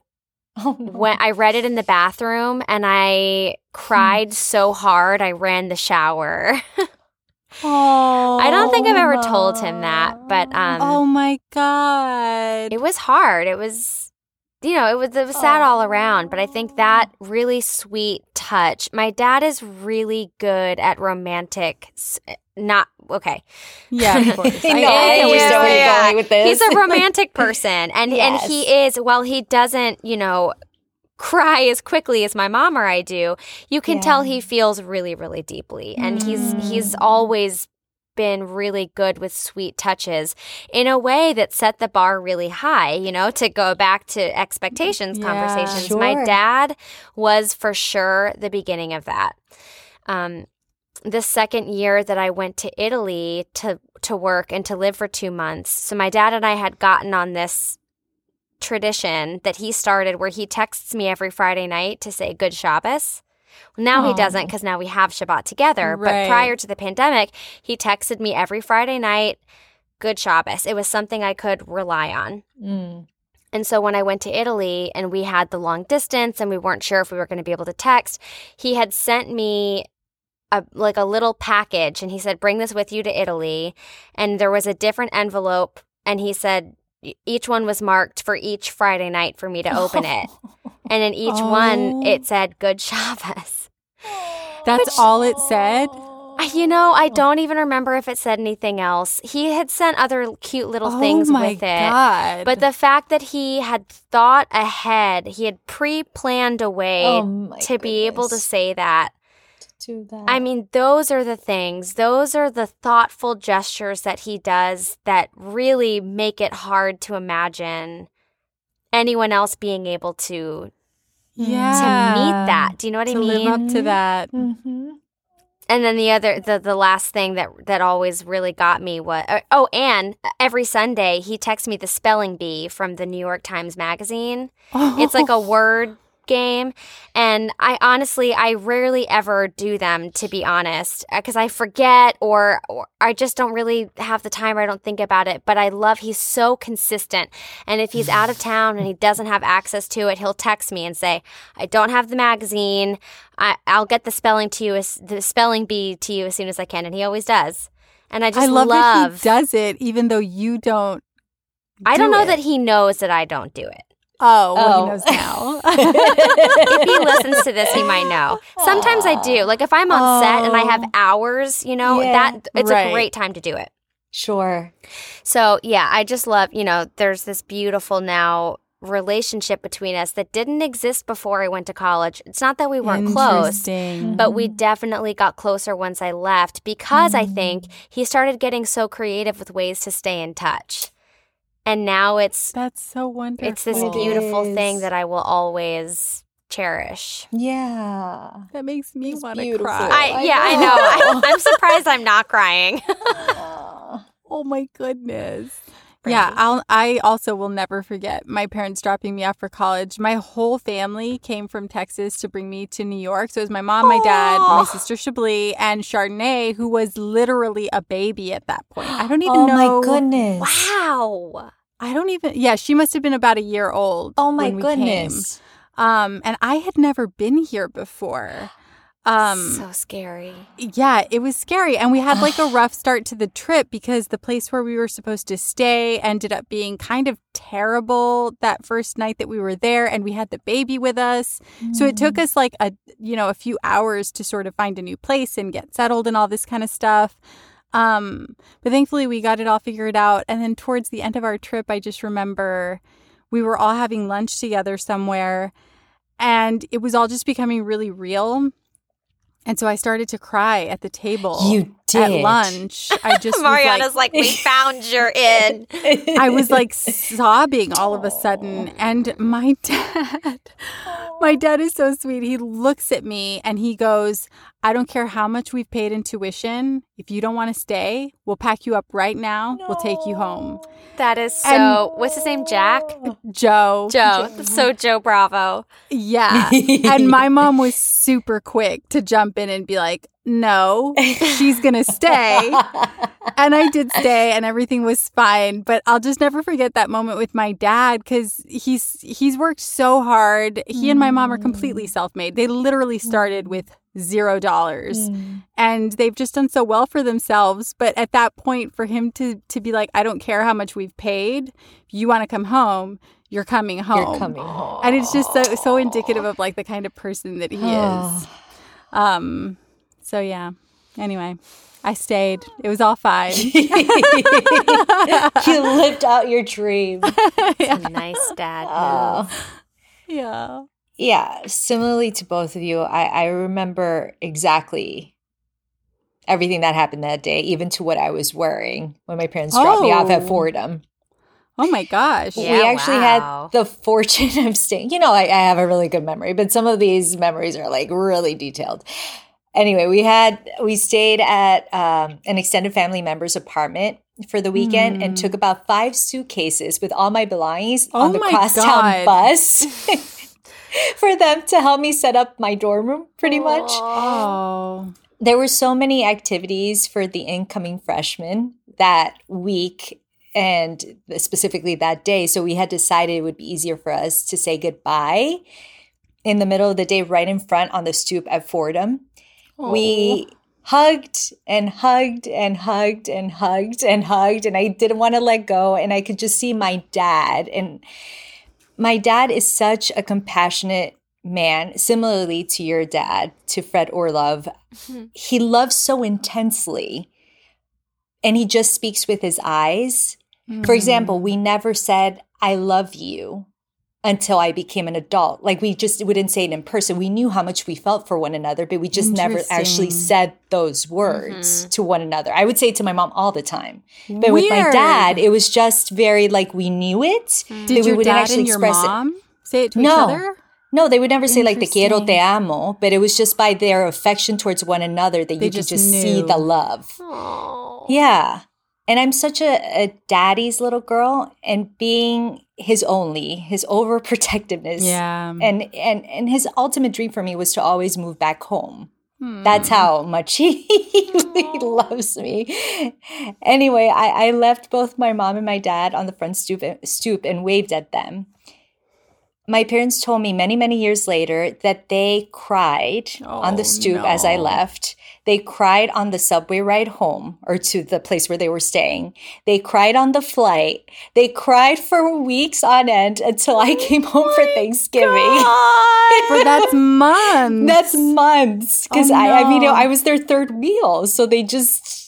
read it in the bathroom, and I cried so hard I ran the shower. Oh, I don't think I've ever told him that, but oh my God. It was hard. It was, you know, it was sad all around, but I think that really sweet touch. My dad is really good at romantic. Not okay. Yeah, of course. I wish I were going with this. He's a romantic person, and and he is. While he doesn't, you know, cry as quickly as my mom or I do, you can tell he feels really, really deeply, and he's always been really good with sweet touches in a way that set the bar really high, you know, to go back to expectations conversations. Sure. My dad was for sure the beginning of that. The second year that I went to Italy to work and to live for 2 months. So my dad and I had gotten on this tradition that he started where he texts me every Friday night to say good Shabbos. Now he doesn't, because now we have Shabbat together. Right. But prior to the pandemic, he texted me every Friday night, good Shabbos. It was something I could rely on. Mm. And so when I went to Italy and we had the long distance and we weren't sure if we were going to be able to text, he had sent me a little package, and he said, bring this with you to Italy. And there was a different envelope, and he said each one was marked for each Friday night for me to open it. And in each one, it said, good Shabbos. That's all it said? You know, I don't even remember if it said anything else. He had sent other cute little things with God. It. But the fact that he had thought ahead, he had pre-planned a way to be able to say that. To that. I mean, those are the things. Those are the thoughtful gestures that he does that really make it hard to imagine anyone else being able to meet that. Do you know what I mean? To live up to that. Mm-hmm. And then the last thing that always really got me was, and every Sunday he texts me the spelling bee from the New York Times Magazine. Oh. It's like a word game, and I rarely ever do them, to be honest, because I forget or I just don't really have the time, or I don't think about it. But he's so consistent, and if he's out of town and he doesn't have access to it, he'll text me and say, I don't have the magazine, I'll get the spelling bee to you as soon as I can. And he always does, and I just love that he does it even though you don't do it. I don't know that he knows that I don't do it. Oh, well, he knows now. If he listens to this, he might know. Sometimes I do. Like if I'm on set and I have hours, you know, that it's a great time to do it. Sure. So, yeah, I just love, you know, there's this beautiful now relationship between us that didn't exist before I went to college. It's not that we weren't close, but we definitely got closer once I left because I think he started getting so creative with ways to stay in touch. And now it's... That's so wonderful. It's this beautiful thing that I will always... cherish. Yeah. That makes me want to cry. I know. I'm surprised I'm not crying. Oh my goodness. Yeah. I also will never forget my parents dropping me off for college. My whole family came from Texas to bring me to New York. So it was my mom, my dad, my sister Chablis, and Chardonnay, who was literally a baby at that point. I don't even know. Oh my goodness. Wow. Yeah, she must have been about a year old. Oh my goodness. Came. And I had never been here before. So scary. Yeah, it was scary. And we had like a rough start to the trip because the place where we were supposed to stay ended up being kind of terrible that first night that we were there. And we had the baby with us. So it took us like a few hours to sort of find a new place and get settled and all this kind of stuff. But thankfully we got it all figured out. And then towards the end of our trip, I just remember... we were all having lunch together somewhere, and it was all just becoming really real. And so I started to cry at the table. You did. At lunch. I just Mariana's like, we found your in. I was like sobbing all of a sudden. And my dad is so sweet. He looks at me and he goes, I don't care how much we've paid in tuition. If you don't want to stay, we'll pack you up right now. No. We'll take you home. That is so... And what's his name? Jack? Joe. So Joe Bravo. Yeah. And my mom was super quick to jump in and be like, no, she's going to stay. And I did stay and everything was fine. But I'll just never forget that moment with my dad because he's worked so hard. He and my mom are completely self-made. They literally started with $0. And they've just done so well for themselves. But at that point, for him to be like, I don't care how much we've paid. If you want to come home, you're coming home. And it's just so indicative of like the kind of person that he is. So, yeah. Anyway, I stayed. It was all fine. You lived out your dream. It's a nice dad. Yeah. Yeah, similarly to both of you, I remember exactly everything that happened that day, even to what I was wearing when my parents dropped me off at Fordham. Oh, my gosh. Yeah, we actually had the fortune of staying. You know, I have a really good memory, but some of these memories are like really detailed. Anyway, we stayed at an extended family member's apartment for the weekend and took about 5 suitcases with all my belongings on the crosstown bus. For them to help me set up my dorm room, pretty much. There were so many activities for the incoming freshmen that week and specifically that day. So we had decided it would be easier for us to say goodbye in the middle of the day right in front on the stoop at Fordham. We hugged and hugged and hugged and hugged and hugged, and I didn't want to let go. And I could just see my dad and... My dad is such a compassionate man, similarly to your dad, to Fred Orlov. He loves so intensely, and he just speaks with his eyes. For example, we never said, I love you, until I became an adult. Like, we just wouldn't say it in person. We knew how much we felt for one another, but we just never actually said those words to one another. I would say it to my mom all the time. But with my dad, it was just very, like, we knew it. Did your dad and your mom say it to each other? No, they would never say, like, te quiero, te amo. But it was just by their affection towards one another that you could just see the love. Aww. Yeah. And I'm such a daddy's little girl, and being his overprotectiveness and his ultimate dream for me was to always move back home. That's how much he loves me. Anyway, I left both my mom and my dad on the front stoop and waved at them. My parents told me many, many years later that they cried on the stoop as I left. They cried on the subway ride home or to the place where they were staying. They cried on the flight. They cried for weeks on end until I came home for Thanksgiving. But that's months. That's months. Because I was their third meal. So they just...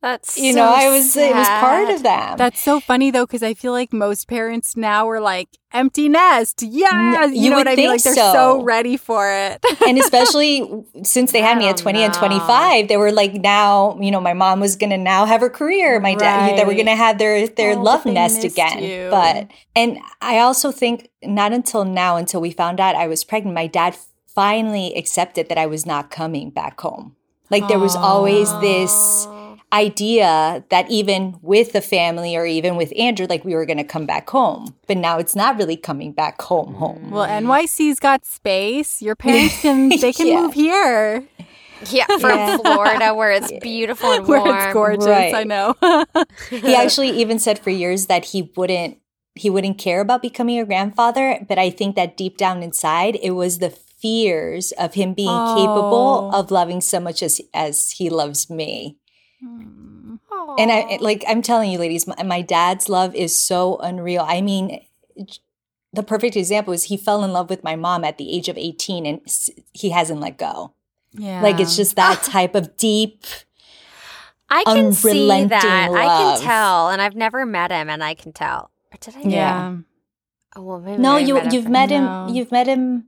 It was part of them. That's so funny though, because I feel like most parents now are like empty nest. Yeah, you know what I mean? Like they're so ready for it. And especially since they had me at 20 and 25, they were like, now my mom was gonna now have her career. My dad, they were gonna have their love nest again. You. But and I also think not until we found out I was pregnant, my dad finally accepted that I was not coming back home. Like there was always this idea that even with the family or even with Andrew, like we were going to come back home. But now it's not really coming back home. Well, NYC's got space. Your parents can move here. Yeah, from Florida where it's beautiful and warm. Where it's gorgeous, right. I know. He actually even said for years that he wouldn't care about becoming a grandfather. But I think that deep down inside, it was the fears of him being capable of loving so much as he loves me. And I'm telling you, ladies, my dad's love is so unreal. I mean, the perfect example is he fell in love with my mom at the age of 18 and he hasn't let go. Yeah. Like it's just that type of deep, unrelenting love. I can see that. I can tell. And I've never met him and I can tell. Or did I? Yeah. Oh, well, maybe no, you've met him. You've met him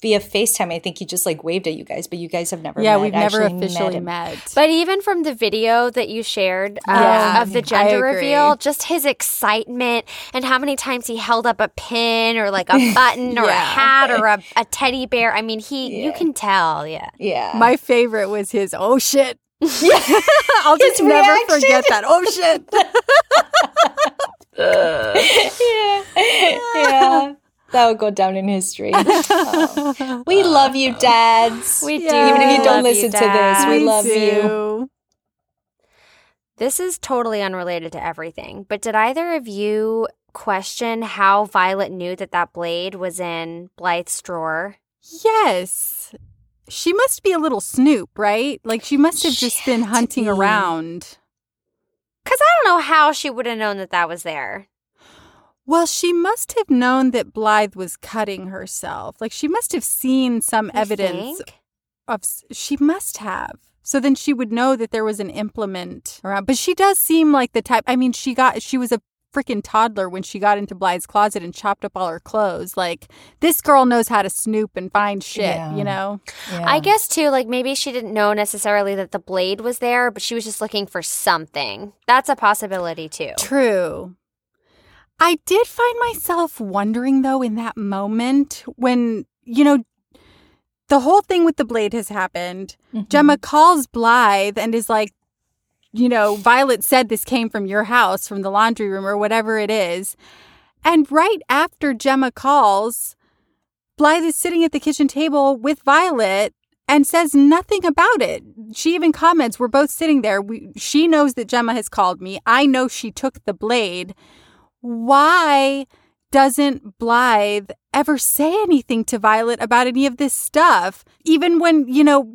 via FaceTime. I think he just like waved at you guys, but you guys have never met. Yeah, we've never officially met. But even from the video that you shared of the gender reveal, just his excitement and how many times he held up a pin or like a button or a hat or a teddy bear. I mean, you can tell. Yeah. Yeah. My favorite was his, oh shit. I'll just never forget that. Oh shit. Yeah. That would go down in history. Oh. We love you, dads. We do. Even if you don't listen to this, we love you. This is totally unrelated to everything, but did either of you question how Violet knew that blade was in Blythe's drawer? Yes. She must be a little snoop, right? Like she must have just been hunting around. Because I don't know how she would have known that was there. Well, she must have known that Blythe was cutting herself. Like, she must have seen some evidence. She must have. So then she would know that there was an implement around. But she does seem like the type. I mean, she was a freaking toddler when she got into Blythe's closet and chopped up all her clothes. Like, this girl knows how to snoop and find shit, you know? Yeah. I guess, too, like, maybe she didn't know necessarily that the blade was there, but she was just looking for something. That's a possibility, too. True. I did find myself wondering, though, in that moment when, the whole thing with the blade has happened. Mm-hmm. Gemma calls Blythe and is like, Violet said this came from your house, from the laundry room or whatever it is. And right after Gemma calls, Blythe is sitting at the kitchen table with Violet and says nothing about it. She even comments, we're both sitting there. She knows that Gemma has called me. I know she took the blade. Why doesn't Blythe ever say anything to Violet about any of this stuff? Even when,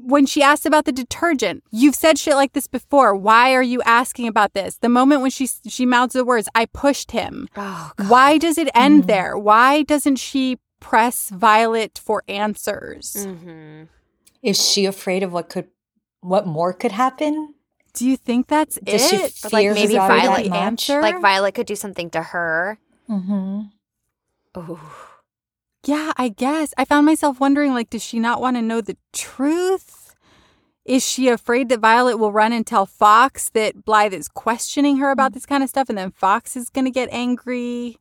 when she asked about the detergent, you've said shit like this before. Why are you asking about this? The moment when she mouths the words, I pushed him. Oh, God. Why does it end there? Why doesn't she press Violet for answers? Mm-hmm. Is she afraid of what more could happen? Do you think that's Does it? She fear maybe Violet answer? Like Violet could do something to her. Mm-hmm. Oh, yeah. I guess I found myself wondering. Like, does she not want to know the truth? Is she afraid that Violet will run and tell Fox that Blythe is questioning her about this kind of stuff, and then Fox is going to get angry?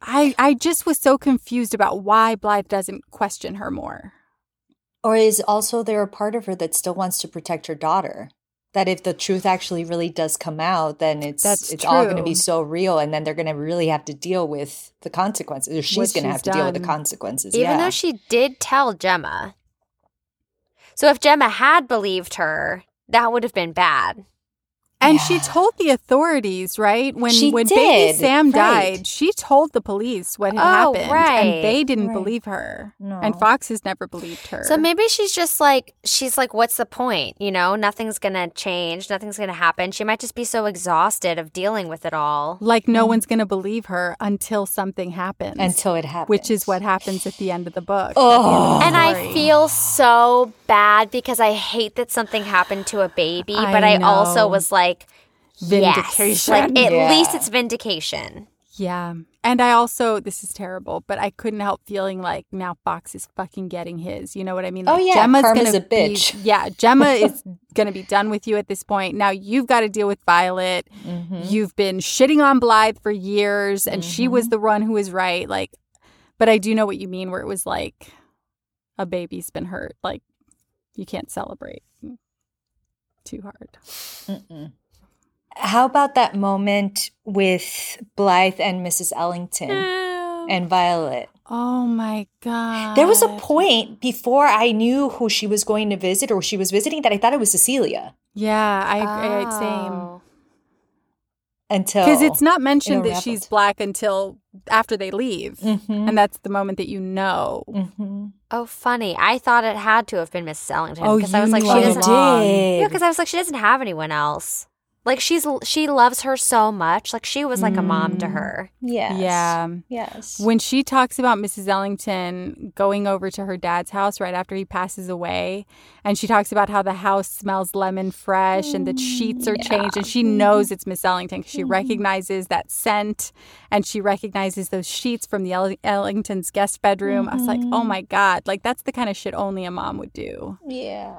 I just was so confused about why Blythe doesn't question her more. Or is also there a part of her that still wants to protect her daughter? That if the truth actually really does come out, then it's all going to be so real, and then they're going to really have to deal with the consequences. Or she's going to have to deal with the consequences, even though she did tell Gemma. So if Gemma had believed her, that would have been bad. And she told the authorities, right? When baby Sam died, she told the police what had happened. Right. And they didn't believe her. No. And Fox has never believed her. So maybe she's like, what's the point? You know, nothing's going to change. Nothing's going to happen. She might just be so exhausted of dealing with it all. Like no one's going to believe her until something happens. Until it happens. Which is what happens at the end of the book. Oh. And I feel so bad because I hate that something happened to a baby. I also was like, vindication. Yes. Like, at least it's vindication. Yeah. And I also, this is terrible, but I couldn't help feeling like now Fox is fucking getting his. You know what I mean? Like, Karma's a bitch. Gemma is going to be done with you at this point. Now you've got to deal with Violet. Mm-hmm. You've been shitting on Blythe for years, and she was the one who was right. Like, but I do know what you mean, where it was like a baby's been hurt. Like, you can't celebrate. Too hard. Mm-mm. How about that moment with Blythe and Mrs. Ellington and Violet? Oh my God. There was a point before I knew who she was going to visit or she was visiting that I thought it was Cecilia. Yeah, I same. Until. Because it's not mentioned that she's black until after they leave. Mm-hmm. And that's the moment that you know. Mm-hmm. Oh, funny. I thought it had to have been Mrs. Ellington. Oh, because I was like, she doesn't. Yeah, because I was like, she doesn't have anyone else. Like, she loves her so much. Like, she was like a mom to her. Yes. Yeah. Yes. When she talks about Mrs. Ellington going over to her dad's house right after he passes away, and she talks about how the house smells lemon fresh and the sheets are changed, and she knows it's Miss Ellington because she recognizes that scent, and she recognizes those sheets from the Ellington's guest bedroom. I was like, oh, my God. Like, that's the kind of shit only a mom would do. Yeah.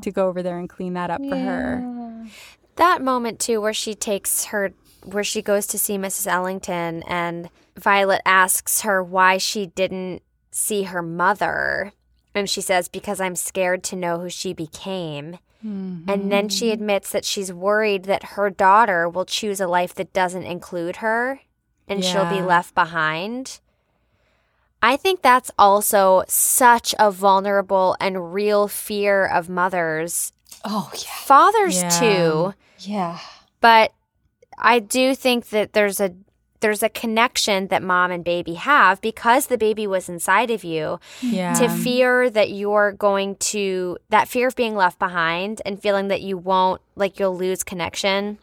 To go over there and clean that up for her. That moment, too, where she goes to see Mrs. Ellington and Violet asks her why she didn't see her mother. And she says, because I'm scared to know who she became. Mm-hmm. And then she admits that she's worried that her daughter will choose a life that doesn't include her and she'll be left behind. I think that's also such a vulnerable and real fear of mothers. Oh, yeah. Fathers, too. Yeah. But I do think that there's a connection that mom and baby have because the baby was inside of you. Yeah. To fear that you're going to – that fear of being left behind and feeling that you won't – like you'll lose connection.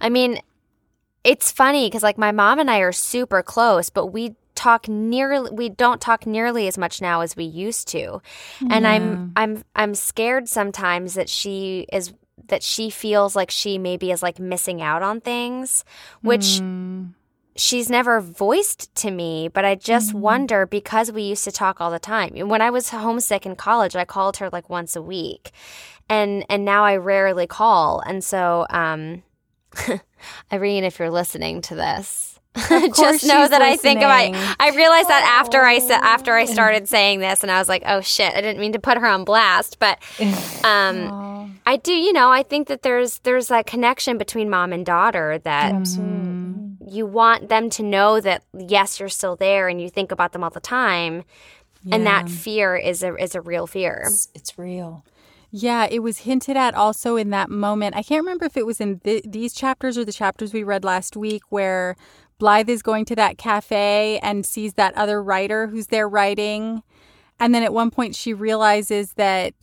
I mean, it's funny because, like, my mom and I are super close, but we don't talk nearly as much now as we used to, and I'm scared sometimes that she feels like she maybe is like missing out on things, which she's never voiced to me, but I just wonder because we used to talk all the time. When I was homesick in college, I called her like once a week, and now I rarely call, and so Irene, if you're listening to this. Just know that I think about. I realized that after I started saying this, and I was like, "Oh shit, I didn't mean to put her on blast." But I do, you know, I think that there's that connection between mom and daughter that you want them to know that yes, you're still there, and you think about them all the time, and that fear is a real fear. It's real. Yeah, it was hinted at also in that moment. I can't remember if it was in these chapters or the chapters we read last week where Blythe is going to that cafe and sees that other writer who's there writing. And then at one point she realizes that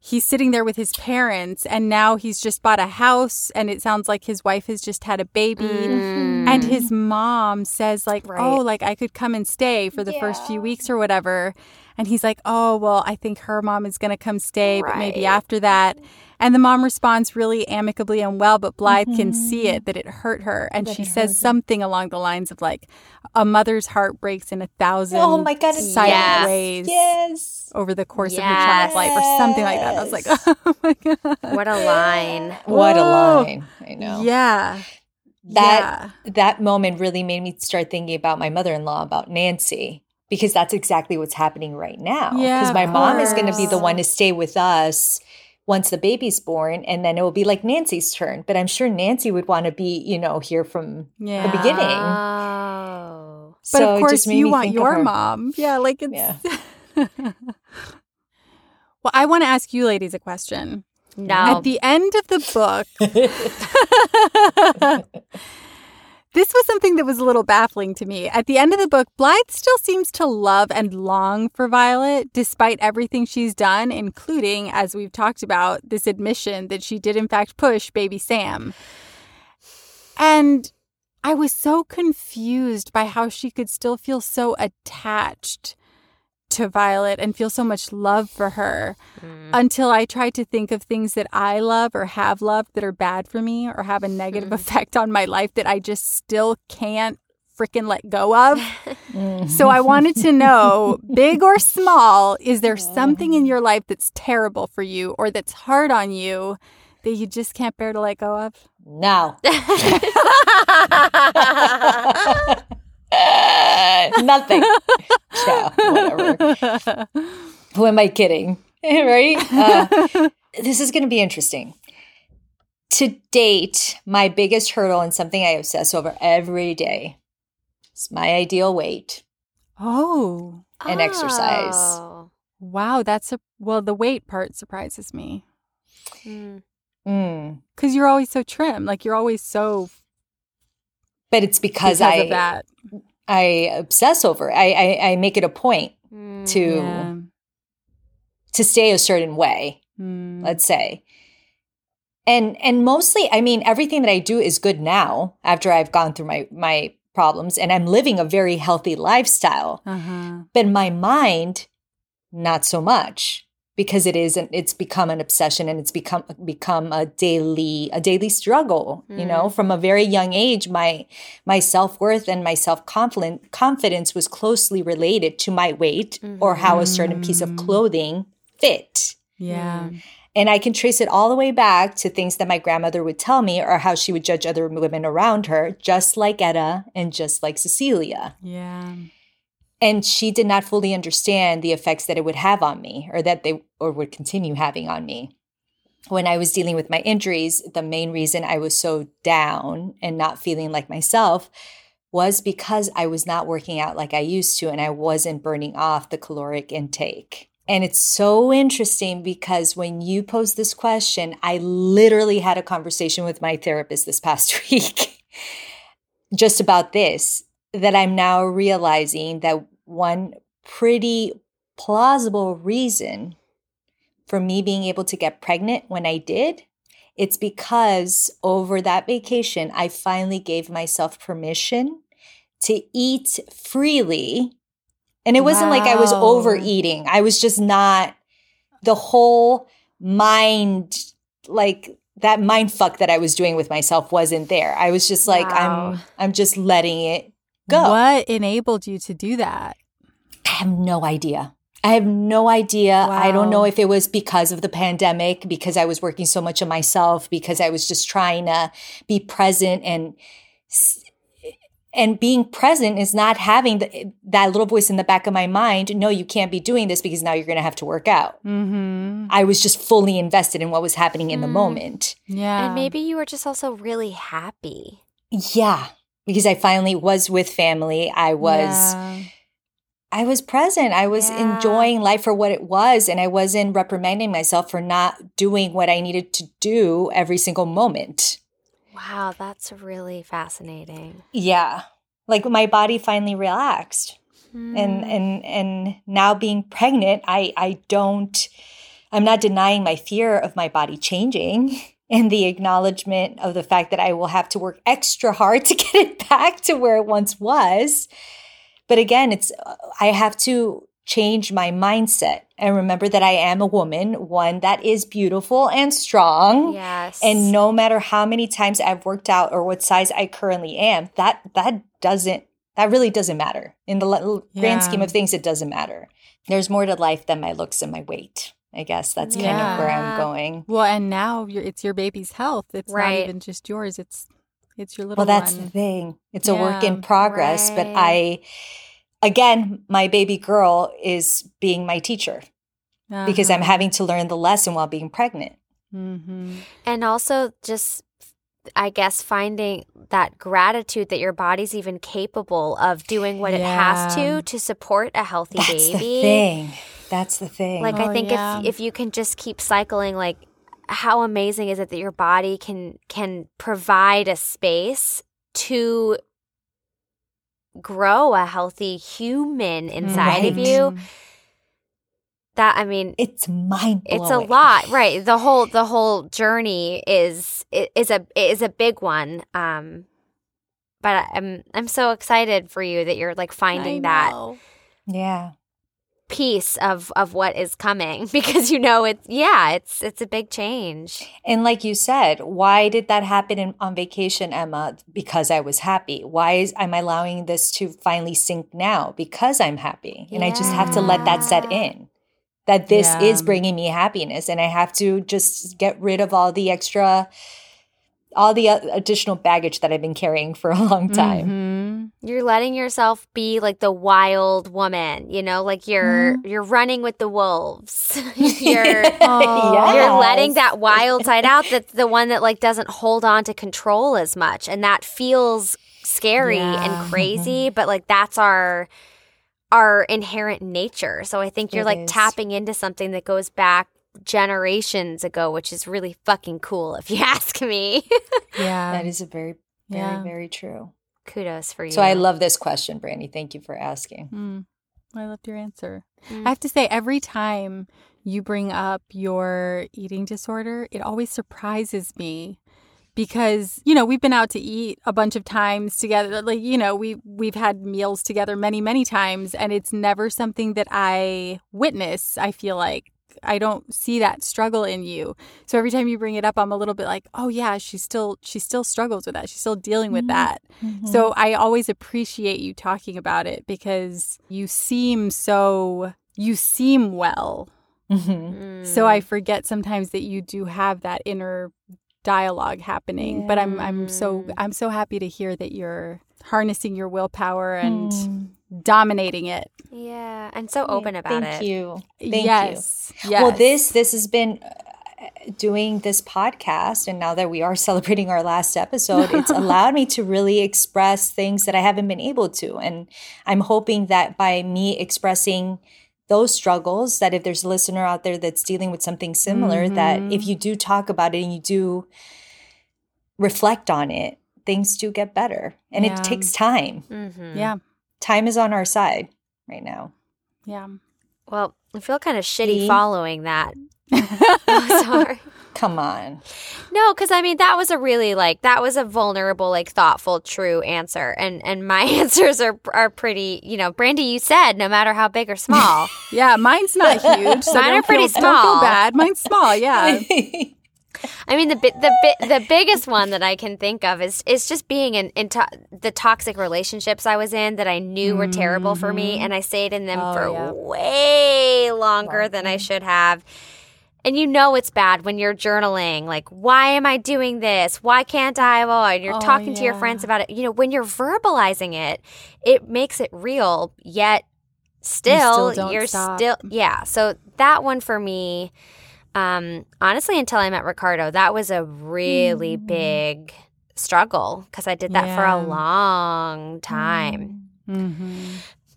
he's sitting there with his parents and now he's just bought a house and it sounds like his wife has just had a baby. Mm-hmm. And his mom says like, oh, like I could come and stay for the first few weeks or whatever. And he's like, oh, well, I think her mom is going to come stay, but maybe after that. And the mom responds really amicably and well, but Blythe can see it, that it hurt her. And she says something along the lines of like, a mother's heart breaks in 1,000 silent ways over the course of her child's life or something like that. I was like, oh, my God. What a line. What a line. I know. Yeah. That moment really made me start thinking about my mother-in-law, about Nancy. Because that's exactly what's happening right now. Because my mom is going to be the one to stay with us once the baby's born. And then it will be like Nancy's turn. But I'm sure Nancy would want to be, you know, here from the beginning. Oh. So but of course you want your mom. Yeah, like it's – Well, I want to ask you ladies a question. No. At the end of the book, this was something that was a little baffling to me. At the end of the book, Blythe still seems to love and long for Violet, despite everything she's done, including, as we've talked about, this admission that she did, in fact, push baby Sam. And I was so confused by how she could still feel so attached to Violet and feel so much love for her until I tried to think of things that I love or have loved that are bad for me or have a negative effect on my life that I just still can't freaking let go of. So I wanted to know, big or small, is there something in your life that's terrible for you or that's hard on you that you just can't bear to let go of? No. Nothing. Yeah, whatever. Who am I kidding? Right? This is going to be interesting. To date, my biggest hurdle and something I obsess over every day is my ideal weight. Oh. And exercise. Wow. That's well, the weight part surprises me. Because you're always so trim. Like, you're always so. But it's because of that. I obsess over it. I make it a point to stay a certain way, let's say. And mostly, I mean, everything that I do is good now after I've gone through my problems, and I'm living a very healthy lifestyle. Uh-huh. But my mind, not so much, because it's become an obsession, and it's become a daily struggle. You know, from a very young age, my self-worth and my self-confidence was closely related to my weight or how a certain piece of clothing fit. Yeah. And I can trace it all the way back to things that my grandmother would tell me or how she would judge other women around her, just like Etta and just like Cecilia. Yeah. And she did not fully understand the effects that it would have on me or would continue having on me. When I was dealing with my injuries, the main reason I was so down and not feeling like myself was because I was not working out like I used to, and I wasn't burning off the caloric intake. And it's so interesting because when you pose this question, I literally had a conversation with my therapist this past week just about this. That I'm now realizing that one pretty plausible reason for me being able to get pregnant when I did, it's because over that vacation, I finally gave myself permission to eat freely. And it wasn't like I was overeating. I was just not the whole mind, like that mind fuck that I was doing with myself wasn't there. I was just like, I'm just letting it go. What enabled you to do that? I have no idea. Wow. I don't know if it was because of the pandemic, because I was working so much on myself, because I was just trying to be present, and being present is not having that little voice in the back of my mind, no, you can't be doing this because now you're going to have to work out. Mm-hmm. I was just fully invested in what was happening in the moment. Yeah. And maybe you were just also really happy. Yeah. Because I finally was with family. I was present. I was enjoying life for what it was. And I wasn't reprimanding myself for not doing what I needed to do every single moment. Wow, that's really fascinating. Yeah. Like, my body finally relaxed. And now being pregnant, I'm not denying my fear of my body changing. And the acknowledgement of the fact that I will have to work extra hard to get it back to where it once was. But again, I have to change my mindset and remember that I am a woman, one that is beautiful and strong. Yes. And no matter how many times I've worked out or what size I currently am, that really doesn't matter. In the grand scheme of things, it doesn't matter. There's more to life than my looks and my weight. I guess that's kind of where I'm going. Well, and now it's your baby's health. It's not even just yours. It's your little one. Well, that's the thing. It's a work in progress. Right. But my baby girl is being my teacher because I'm having to learn the lesson while being pregnant. Mm-hmm. And also just, I guess, finding that gratitude that your body's even capable of doing what it has to support a healthy baby. That's the thing. Like, I think if you can just keep cycling, like, how amazing is it that your body can provide a space to grow a healthy human inside of you? That, I mean, it's mind-blowing. It's a lot, right? The whole journey is a big one. But I'm so excited for you that you're like finding that piece of what is coming, because you know it's a big change. And like you said, why did that happen on vacation, Emma? Because I was happy. Why is I'm allowing this to finally sink now? Because I'm happy, and I just have to let that set in. That this is bringing me happiness, and I have to just get rid of all the additional baggage that I've been carrying for a long time. Mm-hmm. You're letting yourself be like the wild woman, you know, like you're running with the wolves. You're letting that wild side out, that's the one that like doesn't hold on to control as much, and that feels scary and crazy, but like that's our inherent nature. So I think you're tapping into something that goes back generations ago, which is really fucking cool if you ask me. Yeah. That is a very, very, very true. Kudos for you. So I love this question, Brandy. Thank you for asking. I loved your answer. I have to say, every time you bring up your eating disorder, it always surprises me. Because, you know, we've been out to eat a bunch of times together. Like, you know, we've had meals together many, many times. And it's never something that I witness, I feel like. I don't see that struggle in you. So every time you bring it up, I'm a little bit like, oh, yeah, she still struggles with that. She's still dealing with that. Mm-hmm. So I always appreciate you talking about it, because you seem well. Mm-hmm. So I forget sometimes that you do have that inner dialogue happening, but I'm so happy to hear that you're harnessing your willpower and dominating it. Yeah, and so open about it. Thank you. Well, this has been doing this podcast, and now that we are celebrating our last episode, it's allowed me to really express things that I haven't been able to, and I'm hoping that by me expressing those struggles, that if there's a listener out there that's dealing with something similar, that if you do talk about it and you do reflect on it, things do get better. And it takes time. Mm-hmm. Yeah. Time is on our side right now. Yeah. Well, I feel kind of shitty following that. Oh, sorry. Come on. No, because I mean, that was a vulnerable, like thoughtful, true answer. And my answers are pretty, you know, Brandy, you said no matter how big or small. Yeah, mine's not huge. So mine are pretty small. Don't feel bad. Mine's small, yeah. I mean, the biggest one that I can think of is just being in the toxic relationships I was in that I knew were terrible for me, and I stayed in them for way longer than I should have. And you know it's bad when you're journaling, like, why am I doing this? Why can't I? Well, and you're talking to your friends about it. You know, when you're verbalizing it, it makes it real, yet you're still yeah. So that one for me, honestly, until I met Ricardo, that was a really big struggle, because I did that for a long time. Mm-hmm.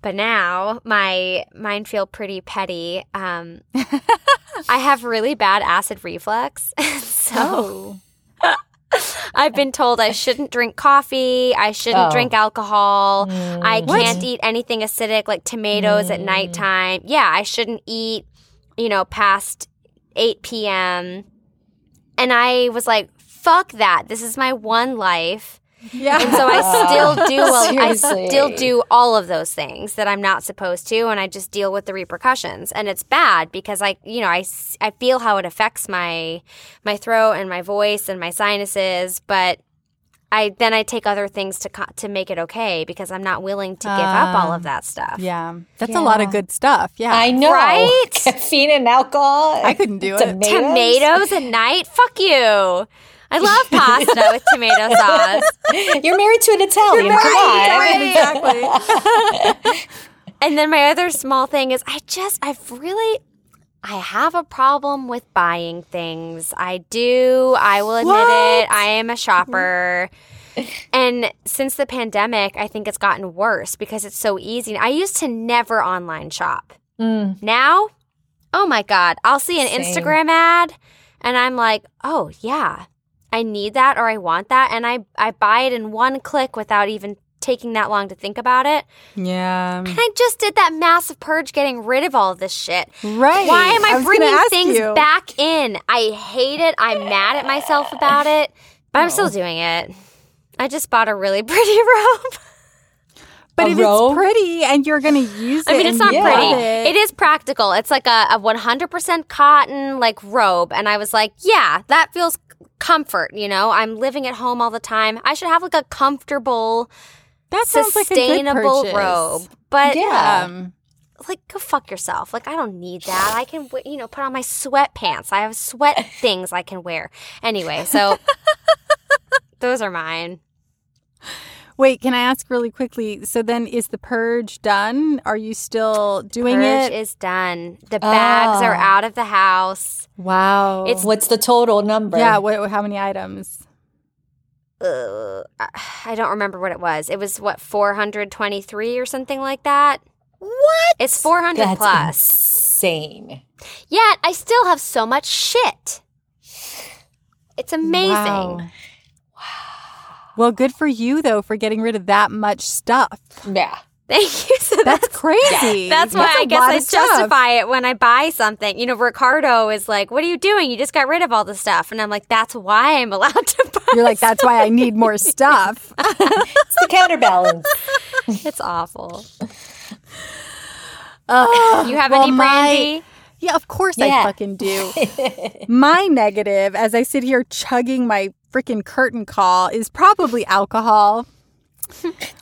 But now mine feel pretty petty. I have really bad acid reflux. So I've been told I shouldn't drink coffee. I shouldn't drink alcohol. I can't eat anything acidic, like tomatoes at nighttime. Yeah, I shouldn't eat, you know, past 8 p.m. And I was like, fuck that. This is my one life. Yeah. And so I still do all of those things that I'm not supposed to, and I just deal with the repercussions. And it's bad because I feel how it affects my throat and my voice and my sinuses, but I take other things to make it okay, because I'm not willing to give up all of that stuff. Yeah. That's a lot of good stuff. Yeah. I know. Right? Caffeine and alcohol. I couldn't do it. Tomatoes at night? Fuck you. I love pasta with tomato sauce. You're married to an Italian. You're right. Come on. Right, exactly. And then my other small thing is I have a problem with buying things. I do. I will admit it. I am a shopper. And since the pandemic, I think it's gotten worse because it's so easy. I used to never online shop. Now, oh my God, I'll see an Instagram ad. And I'm like, oh, yeah, I need that or I want that. And I buy it in one click without even taking that long to think about it. Yeah. And I just did that massive purge getting rid of all of this shit. Right. Why am I bringing things back in? I hate it. I'm mad at myself about it. But I'm still doing it. I just bought a really pretty robe. But if it's pretty and you're going to use it. I mean, it's not pretty. It is practical. It's like a 100% cotton like robe. And I was like, yeah, that feels comfort, you know. I'm living at home all the time. I should have like a comfortable, that sounds sustainable like a good robe. But yeah. Like, go fuck yourself. Like, I don't need that. I can, you know, put on my sweatpants. I have sweat things I can wear. Anyway, so those are mine. Wait, can I ask really quickly? So then is the purge done? Are you still doing it? The purge is done. The bags are out of the house. Wow. What's the total number? Yeah, how many items? I don't remember what it was. It was, 423 or something like that? What? It's 400 That's plus. Insane. Yet I still have so much shit. It's amazing. Wow. Well, good for you, though, for getting rid of that much stuff. Yeah. Thank you. So that's crazy. Yeah. That's why I guess I justify it when I buy something. You know, Ricardo is like, what are you doing? You just got rid of all the stuff. And I'm like, that's why I'm allowed to buy You're like, that's why I need more stuff. It's the counterbalance. It's awful. You have any brandy? Yeah, of course I fucking do. My negative, as I sit here chugging my freaking curtain call, is probably alcohol.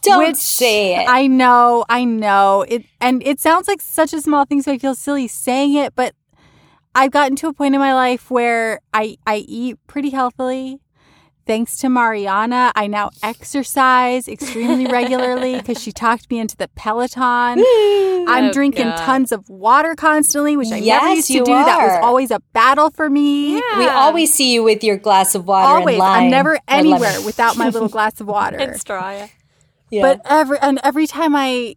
Don't say it. I know. And it sounds like such a small thing, so I feel silly saying it, but I've gotten to a point in my life where I eat pretty healthily. Thanks to Mariana, I now exercise extremely regularly because she talked me into the Peloton. I'm drinking tons of water constantly, which I never used to do. Are. That was always a battle for me. Yeah. We always see you with your glass of water. Always. And lime. I'm never anywhere without my little glass of water. And straw. Yeah. But every time I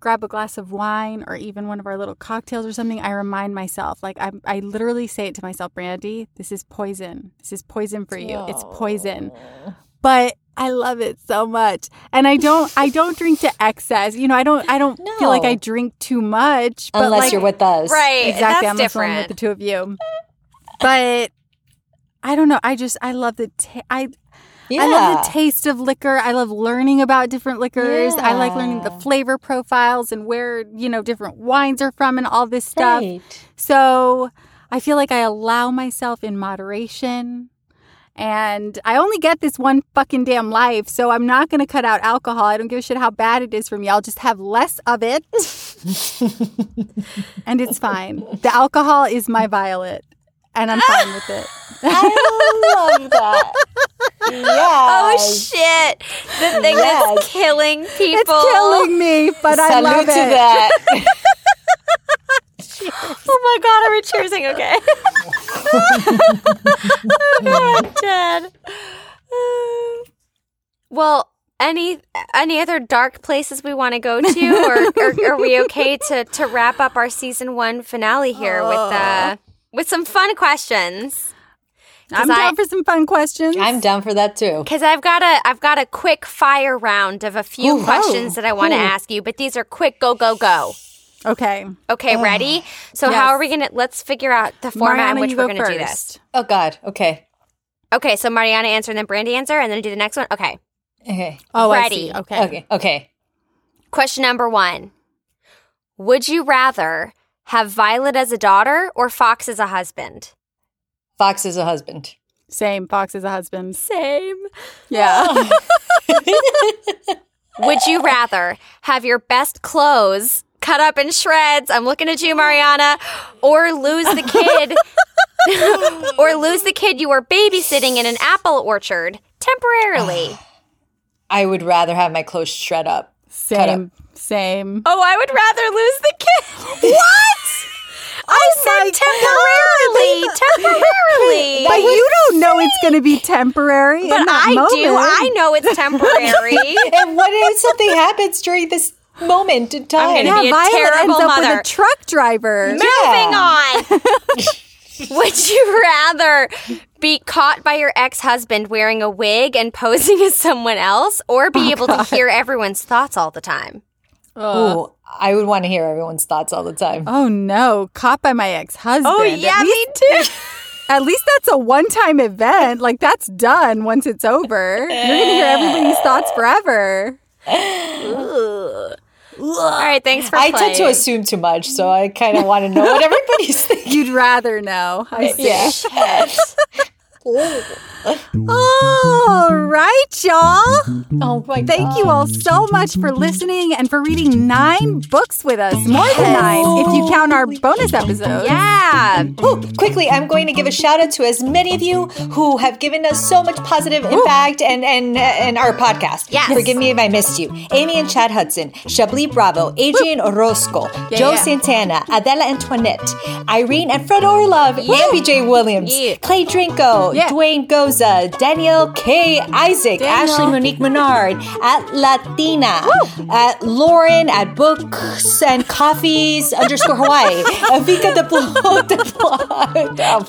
grab a glass of wine or even one of our little cocktails or something, I remind myself, like I literally say it to myself, Brandy, this is poison. This is poison for you. It's poison. But I love it so much. And I don't drink to excess. You know, I don't feel like I drink too much. But unless you're with us. Right. Exactly. That's different. I'm with the two of you. But I don't know. I love the taste. Yeah. I love the taste of liquor. I love learning about different liquors. Yeah. I like learning the flavor profiles and where, you know, different wines are from and all this stuff. Right. So I feel like I allow myself in moderation. And I only get this one fucking damn life, so I'm not going to cut out alcohol. I don't give a shit how bad it is for me. I'll just have less of it. And it's fine. The alcohol is my violet. And I'm fine with it. I love that. Yes. Oh, shit. The thing that's killing people. It's killing me, but I love it. Salute to that. Oh, my God. Are we cheersing? Okay. Oh, God. I'm dead. Well, any other dark places we want to go to? Or are we okay to wrap up our season one finale here with some fun questions? I'm down for some fun questions. I'm down for that too. Because I've got a quick fire round of a few questions that I want to ask you, but these are quick go. Okay, ready? So how are we going to, let's figure out the format Mariana, in which we're going to do this. Oh God, okay. Okay, so Mariana answer and then Brandy answer and then do the next one? Okay. Okay. Oh, ready. I see. Okay. Question number 1. Would you rather have Violet as a daughter or Fox as a husband? Fox is a husband. Same. Fox is a husband. Same. Yeah. Would you rather have your best clothes cut up in shreds? I'm looking at you, Mariana. Or lose the kid. Or lose the kid you were babysitting in an apple orchard temporarily. I would rather have my clothes shred up. Same. Cut up. Same. Oh, I would rather lose the kid. What? I said temporarily. But you don't know it's going to be temporary. But I do. I know it's temporary. And what if something happens during this moment in time? I'm going to be a Violet terrible ends mother. Up with a truck driver. Moving on. Would you rather be caught by your ex-husband wearing a wig and posing as someone else, or be able to hear everyone's thoughts all the time? Oh, I would want to hear everyone's thoughts all the time. Oh, no. Caught by my ex-husband. Oh, yeah, me too. At least that's a one-time event. Like, that's done once it's over. You're going to hear everybody's thoughts forever. All right, thanks for playing. I tend to assume too much, so I kind of want to know what everybody's thinking. You'd rather know. I see. Yeah. All right, y'all. Oh my God. Thank you all so much for listening and for reading 9 books with us. More than 9 if you count our bonus episodes. Yeah. Ooh, quickly, I'm going to give a shout out to as many of you who have given us so much positive impact and our podcast. Yes. Forgive me if I missed you. Amy and Chad Hudson, Chablis Bravo, Adrian Orozco, Joe Santana, Adela Antoinette, Irene and Fred Orlov, Abby J. Williams, Clay Drinko, Dwayne Goza, Daniel K. Isaac, Ashley Monique Menard, at Latina, at Lauren, at Books and Coffees _Hawaii, Avika Deploy.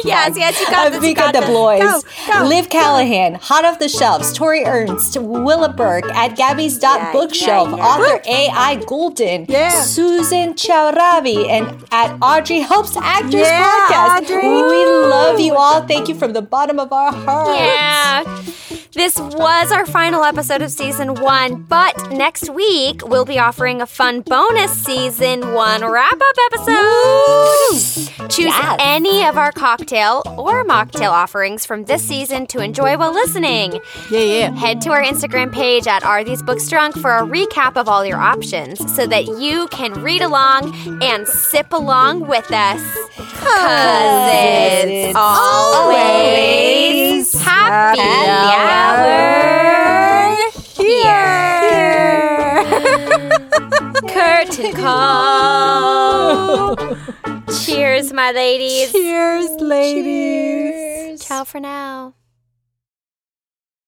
Yes, you got this. Avika Deploys, Liv Callahan, Hot Off the Shelves, Tori Ernst, Willa Burke, at Gabby's Bookshelf, author A.I. Goulden, Susan Chauravi, and at Audrey Helps Actors Podcast. Audrey. We love you all. Thank you from the bottom of our hearts. Yeah. This was our final episode of season 1, but next week we'll be offering a fun bonus season 1 wrap-up episode. Woo! Choose any of our cocktail or mocktail offerings from this season to enjoy while listening. Yeah. Head to our Instagram page at Are These Books Drunk for a recap of all your options so that you can read along and sip along with us. Cause it's always happy hour here. Curtain call. Cheers, my ladies. Cheers, ladies. Ciao for now.